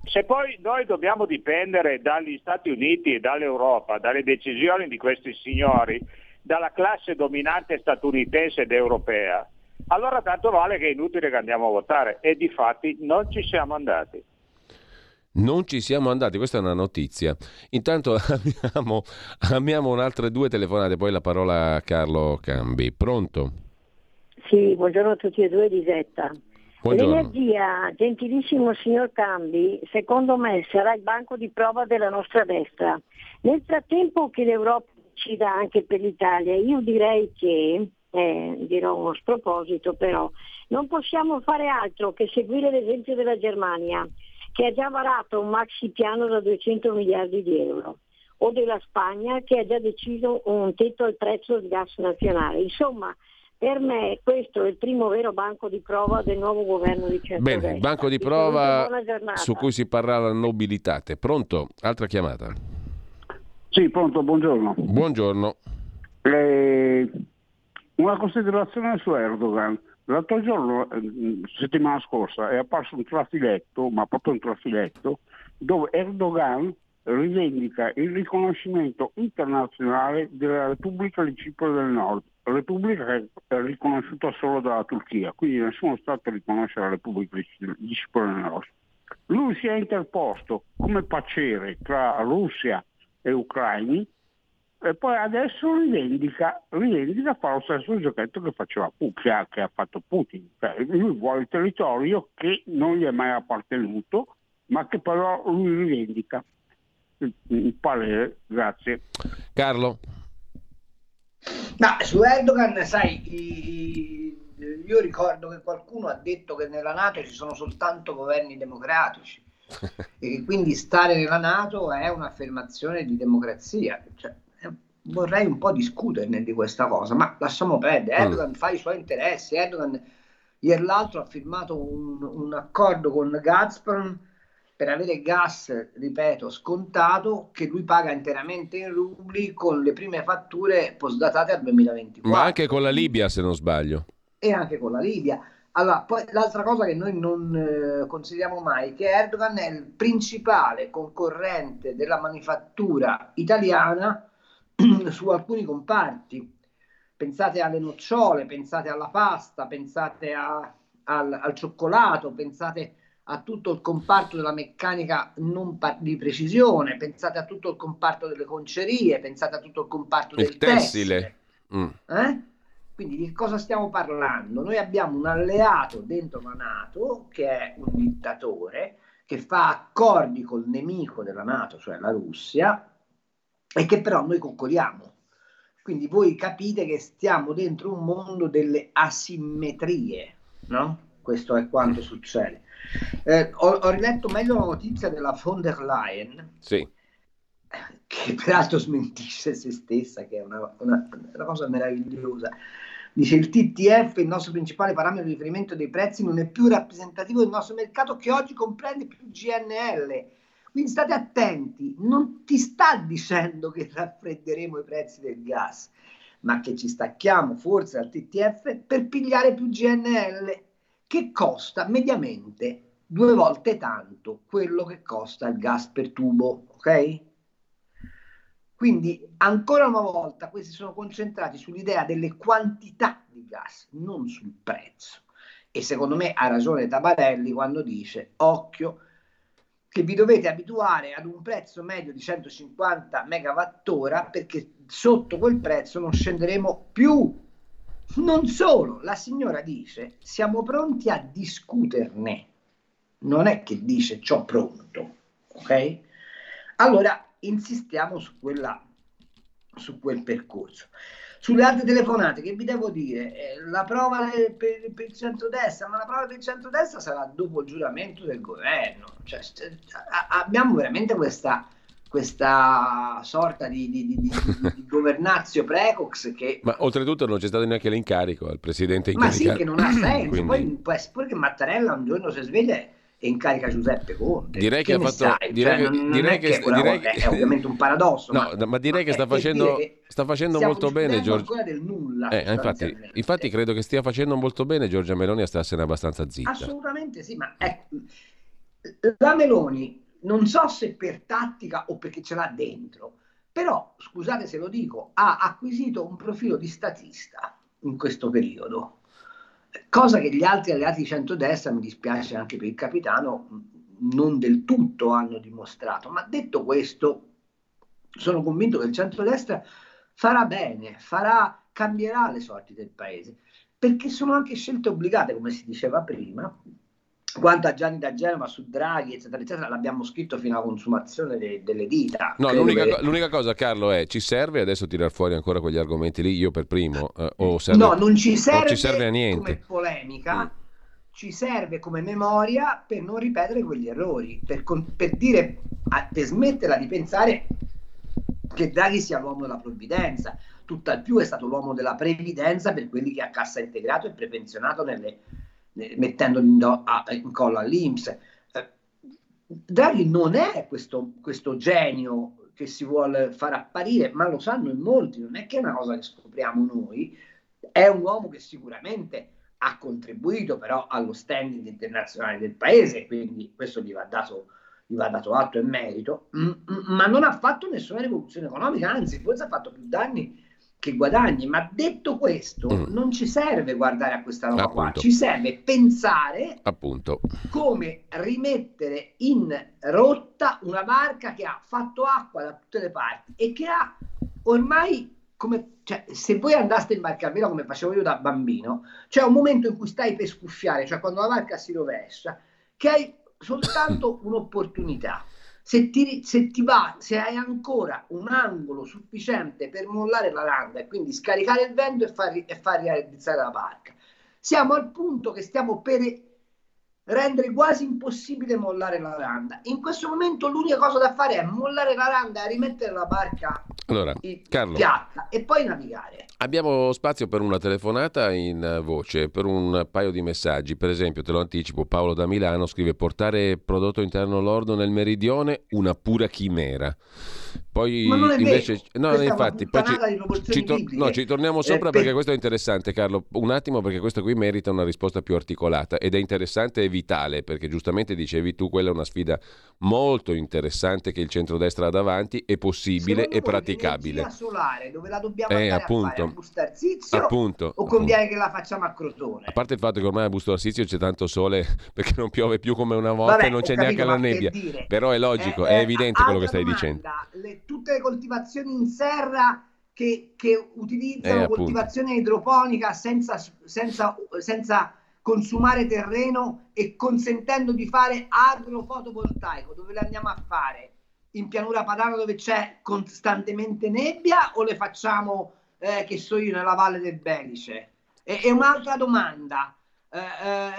se poi noi dobbiamo dipendere dagli Stati Uniti e dall'Europa, dalle decisioni di questi signori, dalla classe dominante statunitense ed europea, allora tanto vale che è inutile che andiamo a votare, e difatti non ci siamo andati. Non ci siamo andati, questa è una notizia. Intanto amiamo, amiamo un'altra due telefonate, poi la parola a Carlo Cambi. Pronto? Sì, buongiorno a tutti e due, Lisetta. Buongiorno. L'energia, gentilissimo signor Cambi, secondo me sarà il banco di prova della nostra destra. Nel frattempo che l'Europa decida anche per l'Italia, io direi che, eh, dirò uno sproposito però, non possiamo fare altro che seguire l'esempio della Germania, che ha già varato un maxi piano da duecento miliardi di euro, o della Spagna, che ha già deciso un tetto al prezzo del gas nazionale. Insomma, per me questo è il primo vero banco di prova del nuovo governo di centrodestra. Bene, il banco di prova su cui si parla la nobilitate. Pronto? Altra chiamata. Sì, pronto, buongiorno. Buongiorno. Eh, una considerazione su Erdogan. L'altro giorno, settimana scorsa, è apparso un trafiletto, ma proprio un trafiletto, dove Erdogan rivendica il riconoscimento internazionale della Repubblica di Cipro del Nord, Repubblica che è riconosciuta solo dalla Turchia, quindi nessuno Stato riconosce la Repubblica di Cipro del Nord. Lui si è interposto come paciere tra Russia e Ucraini, e poi adesso rivendica, rivendica fa lo stesso giochetto che faceva che ha, che ha fatto Putin. Cioè, lui vuole il territorio che non gli è mai appartenuto, ma che però lui rivendica. Il parere, grazie. Carlo? Ma su Erdogan, sai, io ricordo che qualcuno ha detto che nella NATO ci sono soltanto governi democratici. E quindi stare nella NATO è un'affermazione di democrazia. Cioè, vorrei un po' discuterne di questa cosa, ma lasciamo perdere. Erdogan mm. fa i suoi interessi. Erdogan ieri l'altro ha firmato un, un accordo con Gazprom per avere gas, ripeto, scontato, che lui paga interamente in rubli, con le prime fatture postdatate al duemilaventiquattro. Ma anche con la Libia, se non sbaglio. E anche con la Libia. Allora, poi l'altra cosa che noi non eh, consideriamo mai, che Erdogan è il principale concorrente della manifattura italiana su alcuni comparti, pensate alle nocciole, pensate alla pasta, pensate a, al, al cioccolato, pensate a tutto il comparto della meccanica non pa- di precisione, pensate a tutto il comparto delle concerie, pensate a tutto il comparto del il tessile. tessile. Mm. Eh? Quindi di cosa stiamo parlando? Noi abbiamo un alleato dentro la NATO che è un dittatore, che fa accordi col nemico della NATO, cioè la Russia, e che però noi coccoliamo. Quindi voi capite che stiamo dentro un mondo delle asimmetrie, no? Questo è quanto succede. Eh, ho, ho riletto meglio la notizia della von der Leyen, sì, che peraltro smentisce se stessa, che è una, una, una cosa meravigliosa. Dice: il T T F, il nostro principale parametro di riferimento dei prezzi, non è più rappresentativo del nostro mercato, che oggi comprende più G N L. Quindi state attenti, non ti sta dicendo che raffredderemo i prezzi del gas, ma che ci stacchiamo forse dal T T F per pigliare più G N L, che costa mediamente due volte tanto quello che costa il gas per tubo, ok? Quindi ancora una volta questi sono concentrati sull'idea delle quantità di gas, non sul prezzo. E secondo me ha ragione Tabarelli quando dice: occhio, che vi dovete abituare ad un prezzo medio di centocinquanta megawattora, perché sotto quel prezzo non scenderemo più. Non solo, la signora dice: siamo pronti a discuterne. Non è che dice "c'ho pronto", ok? Allora insistiamo su quella, su quel percorso. Sulle altre telefonate, che vi devo dire, eh, la prova per, per il centrodestra, ma la prova per il centrodestra sarà dopo il giuramento del governo. Cioè, a, abbiamo veramente questa, questa sorta di, di, di, di, di governazio precox che... Ma oltretutto non c'è stato neanche l'incarico al presidente incaricato. Ma sì, che non ha senso. Quindi... Poi può essere che Mattarella un giorno si sveglia e incarica Giuseppe Conte. Direi che, che ha fatto, direi, cioè, non, direi non è che, che direi che... è ovviamente un paradosso, no, ma, ma direi ma che sta facendo sta facendo molto bene Giorgia del nulla, eh, infatti, infatti credo che stia facendo molto bene Giorgia Meloni a starsene abbastanza zitta. Assolutamente sì, ma ecco, la Meloni non so se per tattica o perché ce l'ha dentro, però scusate se lo dico, ha acquisito un profilo di statista in questo periodo, cosa che gli altri alleati di centrodestra, mi dispiace anche per il capitano, non del tutto hanno dimostrato. Ma detto questo, sono convinto che il centrodestra farà bene, farà, cambierà le sorti del paese, perché sono anche scelte obbligate, come si diceva prima. Quanto a Gianni da Genova su Draghi, eccetera, eccetera, l'abbiamo scritto fino alla consumazione de- delle dita. No, l'unica, che... co- l'unica cosa, Carlo, è: ci serve adesso tirar fuori ancora quegli argomenti lì, io per primo, eh, o serve, no, non ci serve, ci serve a niente come polemica, mm. ci serve come memoria per non ripetere quegli errori, per, con- per dire, a- per smetterla di pensare che Draghi sia l'uomo della provvidenza. Tutt'al più è stato l'uomo della previdenza per quelli che ha cassa integrato e prepensionato nelle... mettendoli in, do- a- in collo all'Inps. Eh, Draghi non è questo, questo genio che si vuole far apparire, ma lo sanno in molti, non è che è una cosa che scopriamo noi. È un uomo che sicuramente ha contribuito però allo standing internazionale del paese, quindi questo gli va dato, gli va dato atto e merito, m- m- ma non ha fatto nessuna rivoluzione economica, anzi forse ha fatto più danni che guadagni. Ma detto questo, mm. non ci serve guardare a questa roba qua, ci serve pensare appunto come rimettere in rotta una barca che ha fatto acqua da tutte le parti e che ha ormai, come, cioè, se voi andaste in barca a vela come facevo io da bambino, c'è cioè un momento in cui stai per scuffiare, cioè quando la barca si rovescia, che hai soltanto un'opportunità. Se ti, se ti va, se hai ancora un angolo sufficiente per mollare la landa e quindi scaricare il vento e far, e far rialzare la barca, siamo al punto che stiamo per rendere quasi impossibile mollare la landa. In questo momento l'unica cosa da fare è mollare la landa e rimettere la barca allora, in, Carlo, piatta e poi navigare. Abbiamo spazio per una telefonata in voce, per un paio di messaggi. Per esempio, te lo anticipo, Paolo da Milano scrive: portare prodotto interno lordo nel meridione, una pura chimera. Poi invece no, infatti poi ci, ci, tor- no, ci torniamo sopra eh, perché per... questo è interessante, Carlo, un attimo, perché questo qui merita una risposta più articolata ed è interessante e vitale, perché giustamente dicevi tu, quella è una sfida molto interessante che il centrodestra ha davanti, è possibile. Secondo e voi, praticabile. L'energia solare dove la dobbiamo eh, andare appunto, a fare? A Busto Arsizio appunto, o conviene appunto. Che la facciamo a Crotone? A parte il fatto che ormai a Busto Arsizio c'è tanto sole perché non piove più come una volta. Vabbè, e non c'è capito, neanche la nebbia. Dire, però è logico, eh, è evidente eh, quello che stai domanda, dicendo. Le, tutte le coltivazioni in serra che, che utilizzano eh, coltivazione idroponica senza, senza, senza consumare terreno e consentendo di fare agrofotovoltaico, dove le andiamo a fare? In pianura padana dove c'è costantemente nebbia o le facciamo, eh, che so io, nella valle del Belice? E, e un'altra domanda, eh,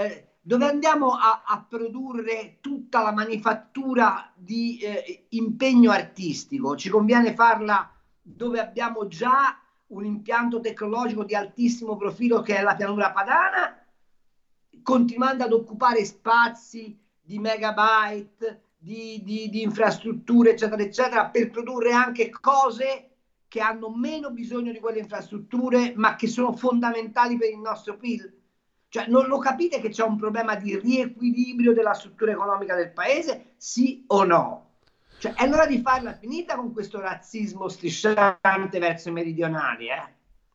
eh, dove andiamo a, a produrre tutta la manifattura di eh, impegno artistico? Ci conviene farla dove abbiamo già un impianto tecnologico di altissimo profilo che è la pianura padana? Continuando ad occupare spazi di megabyte, di, di, di infrastrutture, eccetera, eccetera, per produrre anche cose che hanno meno bisogno di quelle infrastrutture, ma che sono fondamentali per il nostro P I L. Cioè, non lo capite che c'è un problema di riequilibrio della struttura economica del paese, sì o no? Cioè, è l'ora di farla finita con questo razzismo strisciante verso i meridionali, eh?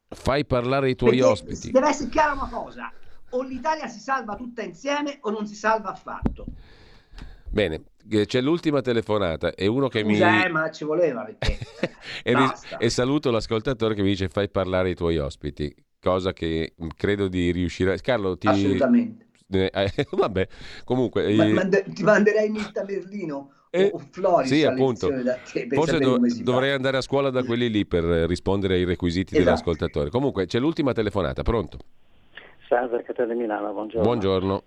Fai parlare i tuoi Perché ospiti. Deve essere chiara una cosa. O l'Italia si salva tutta insieme o non si salva affatto. Bene, c'è l'ultima telefonata e uno che Scusa, mi... Scusa, eh, ma ci voleva perché... e, ris- e saluto l'ascoltatore che mi dice fai parlare i tuoi ospiti, cosa che credo di riuscire a... Carlo, ti... Assolutamente. Eh, eh, vabbè, comunque... Ma, eh... manda- ti manderei Nilda Berlino eh, o Floris sì, appunto. Da te, forse do- dovrei fa. andare a scuola da quelli lì per rispondere ai requisiti esatto. dell'ascoltatore. Comunque, c'è l'ultima telefonata, pronto? Salve, Catele Milano, buongiorno. Buongiorno.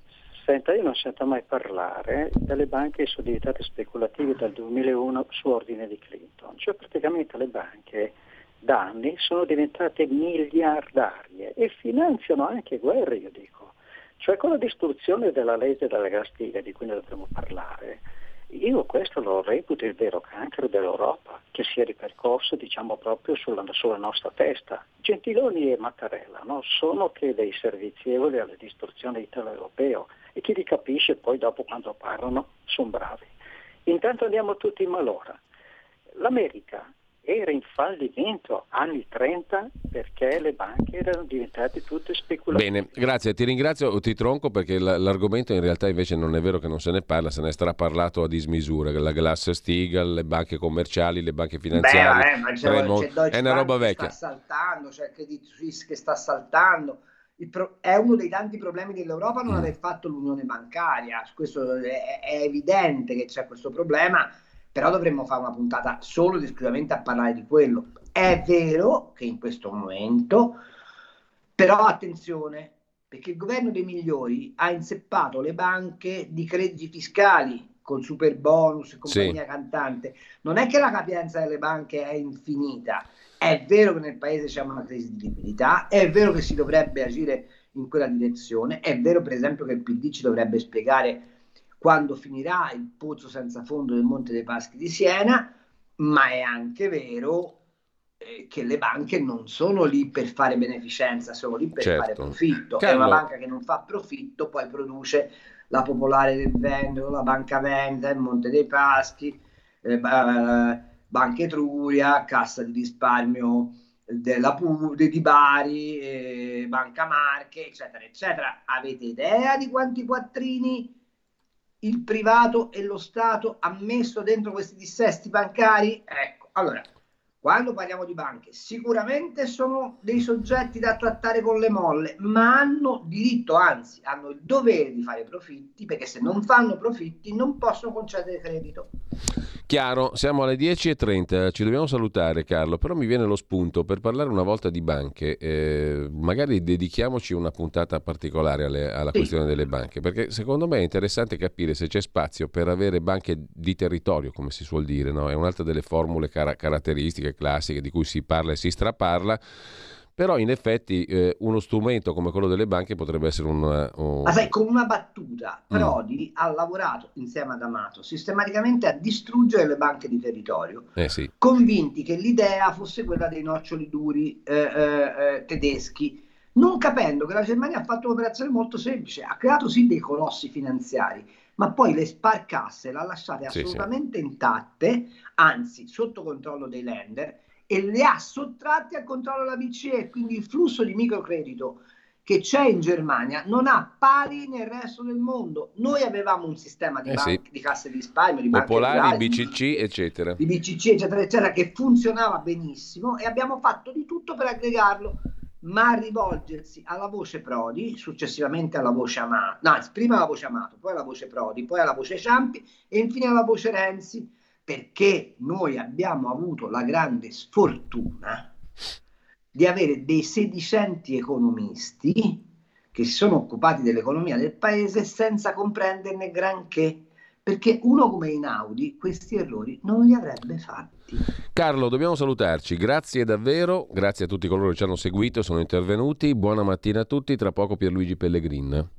Senta, io non sento mai parlare delle banche suddivitate speculative dal duemilauno su ordine di Clinton. Cioè praticamente le banche da anni sono diventate miliardarie e finanziano anche guerre, io dico. Cioè con la distruzione della legge della Castiglia, di cui ne dovremmo parlare, io questo lo reputo il vero cancro dell'Europa, che si è ripercorso diciamo proprio sulla, sulla nostra testa. Gentiloni e Mattarella non sono che dei servizievoli alla distruzione italo-europeo, e chi li capisce poi dopo quando parlano sono bravi. Intanto andiamo tutti in malora. L'America era in fallimento anni trenta perché le banche erano diventate tutte speculative. Bene, grazie, ti ringrazio, ti tronco perché l- l'argomento in realtà invece non è vero che non se ne parla, se ne è straparlato a dismisura, la Glass-Steagall, le banche commerciali, le banche finanziarie. Beh, eh, ma c'è, c'è Deutsche è una roba Bank vecchia. Che sta saltando, c'è Credit Suisse che sta saltando. Il pro- è uno dei tanti problemi dell'Europa non mm. aver fatto l'unione bancaria. Questo è, è evidente che c'è questo problema. Però dovremmo fare una puntata solo ed esclusivamente a parlare di quello. È vero che in questo momento, però attenzione, perché il governo dei migliori ha inzeppato le banche di crediti fiscali con super bonus e compagnia sì. cantante. Non è che la capienza delle banche è infinita. È vero che nel paese c'è una crisi di liquidità, è vero che si dovrebbe agire in quella direzione, è vero per esempio che il P D ci dovrebbe spiegare quando finirà il pozzo senza fondo del Monte dei Paschi di Siena, ma è anche vero eh, che le banche non sono lì per fare beneficenza, sono lì per certo. fare profitto. Carlo... È una banca che non fa profitto, poi produce la Popolare del Veneto, la Banca Veneta, il Monte dei Paschi, eh, Banca Etruria, Cassa di Risparmio della Pu- di Bari, eh, Banca Marche, eccetera, eccetera. Avete idea di quanti quattrini il privato e lo Stato ha messo dentro questi dissesti bancari? Ecco, allora, quando parliamo di banche, sicuramente sono dei soggetti da trattare con le molle, ma hanno diritto, anzi, hanno il dovere di fare profitti, perché se non fanno profitti non possono concedere credito. Chiaro, siamo alle dieci e trenta, ci dobbiamo salutare Carlo, però mi viene lo spunto per parlare una volta di banche, eh, magari dedichiamoci una puntata particolare alle, alla sì. questione delle banche, perché secondo me è interessante capire se c'è spazio per avere banche di territorio, come si suol dire, no? È un'altra delle formule car- caratteristiche classiche di cui si parla e si straparla. Però in effetti eh, uno strumento come quello delle banche potrebbe essere un... Oh... Ma sai, con una battuta, Prodi mm. ha lavorato insieme ad Amato sistematicamente a distruggere le banche di territorio, eh sì. convinti che l'idea fosse quella dei noccioli duri eh, eh, tedeschi, non capendo che la Germania ha fatto un'operazione molto semplice, ha creato sì dei colossi finanziari, ma poi le sparcasse le ha lasciate assolutamente sì, sì. intatte, anzi sotto controllo dei lender, e le ha sottratte al controllo della B C E, quindi il flusso di microcredito che c'è in Germania non ha pari nel resto del mondo. Noi avevamo un sistema di, eh banche, sì. di casse di risparmio, di popolari, di B C C, eccetera. Di B C C, eccetera, eccetera, che funzionava benissimo e abbiamo fatto di tutto per aggregarlo, ma rivolgersi alla voce Prodi, successivamente alla voce Amato, no, prima alla voce Amato, poi alla voce Prodi, poi alla voce Ciampi e infine alla voce Renzi, perché noi abbiamo avuto la grande sfortuna di avere dei sedicenti economisti che si sono occupati dell'economia del paese senza comprenderne granché, perché uno come Einaudi questi errori non li avrebbe fatti. Carlo, dobbiamo salutarci, grazie davvero, grazie a tutti coloro che ci hanno seguito, sono intervenuti, buona mattina a tutti, tra poco Pierluigi Pellegrin.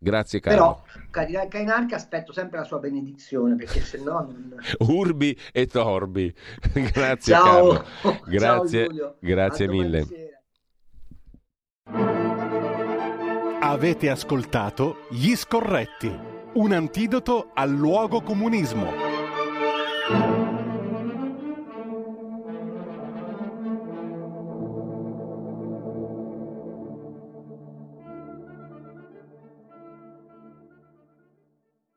Grazie Carlo. Però, Cainarca, aspetto sempre la sua benedizione, perché se no non... Urbi e Torbi. Grazie Ciao. Carlo. Grazie, Ciao, Giulio. Grazie a mille. Sera. Avete ascoltato Gli Scorretti, un antidoto al luogo comunismo.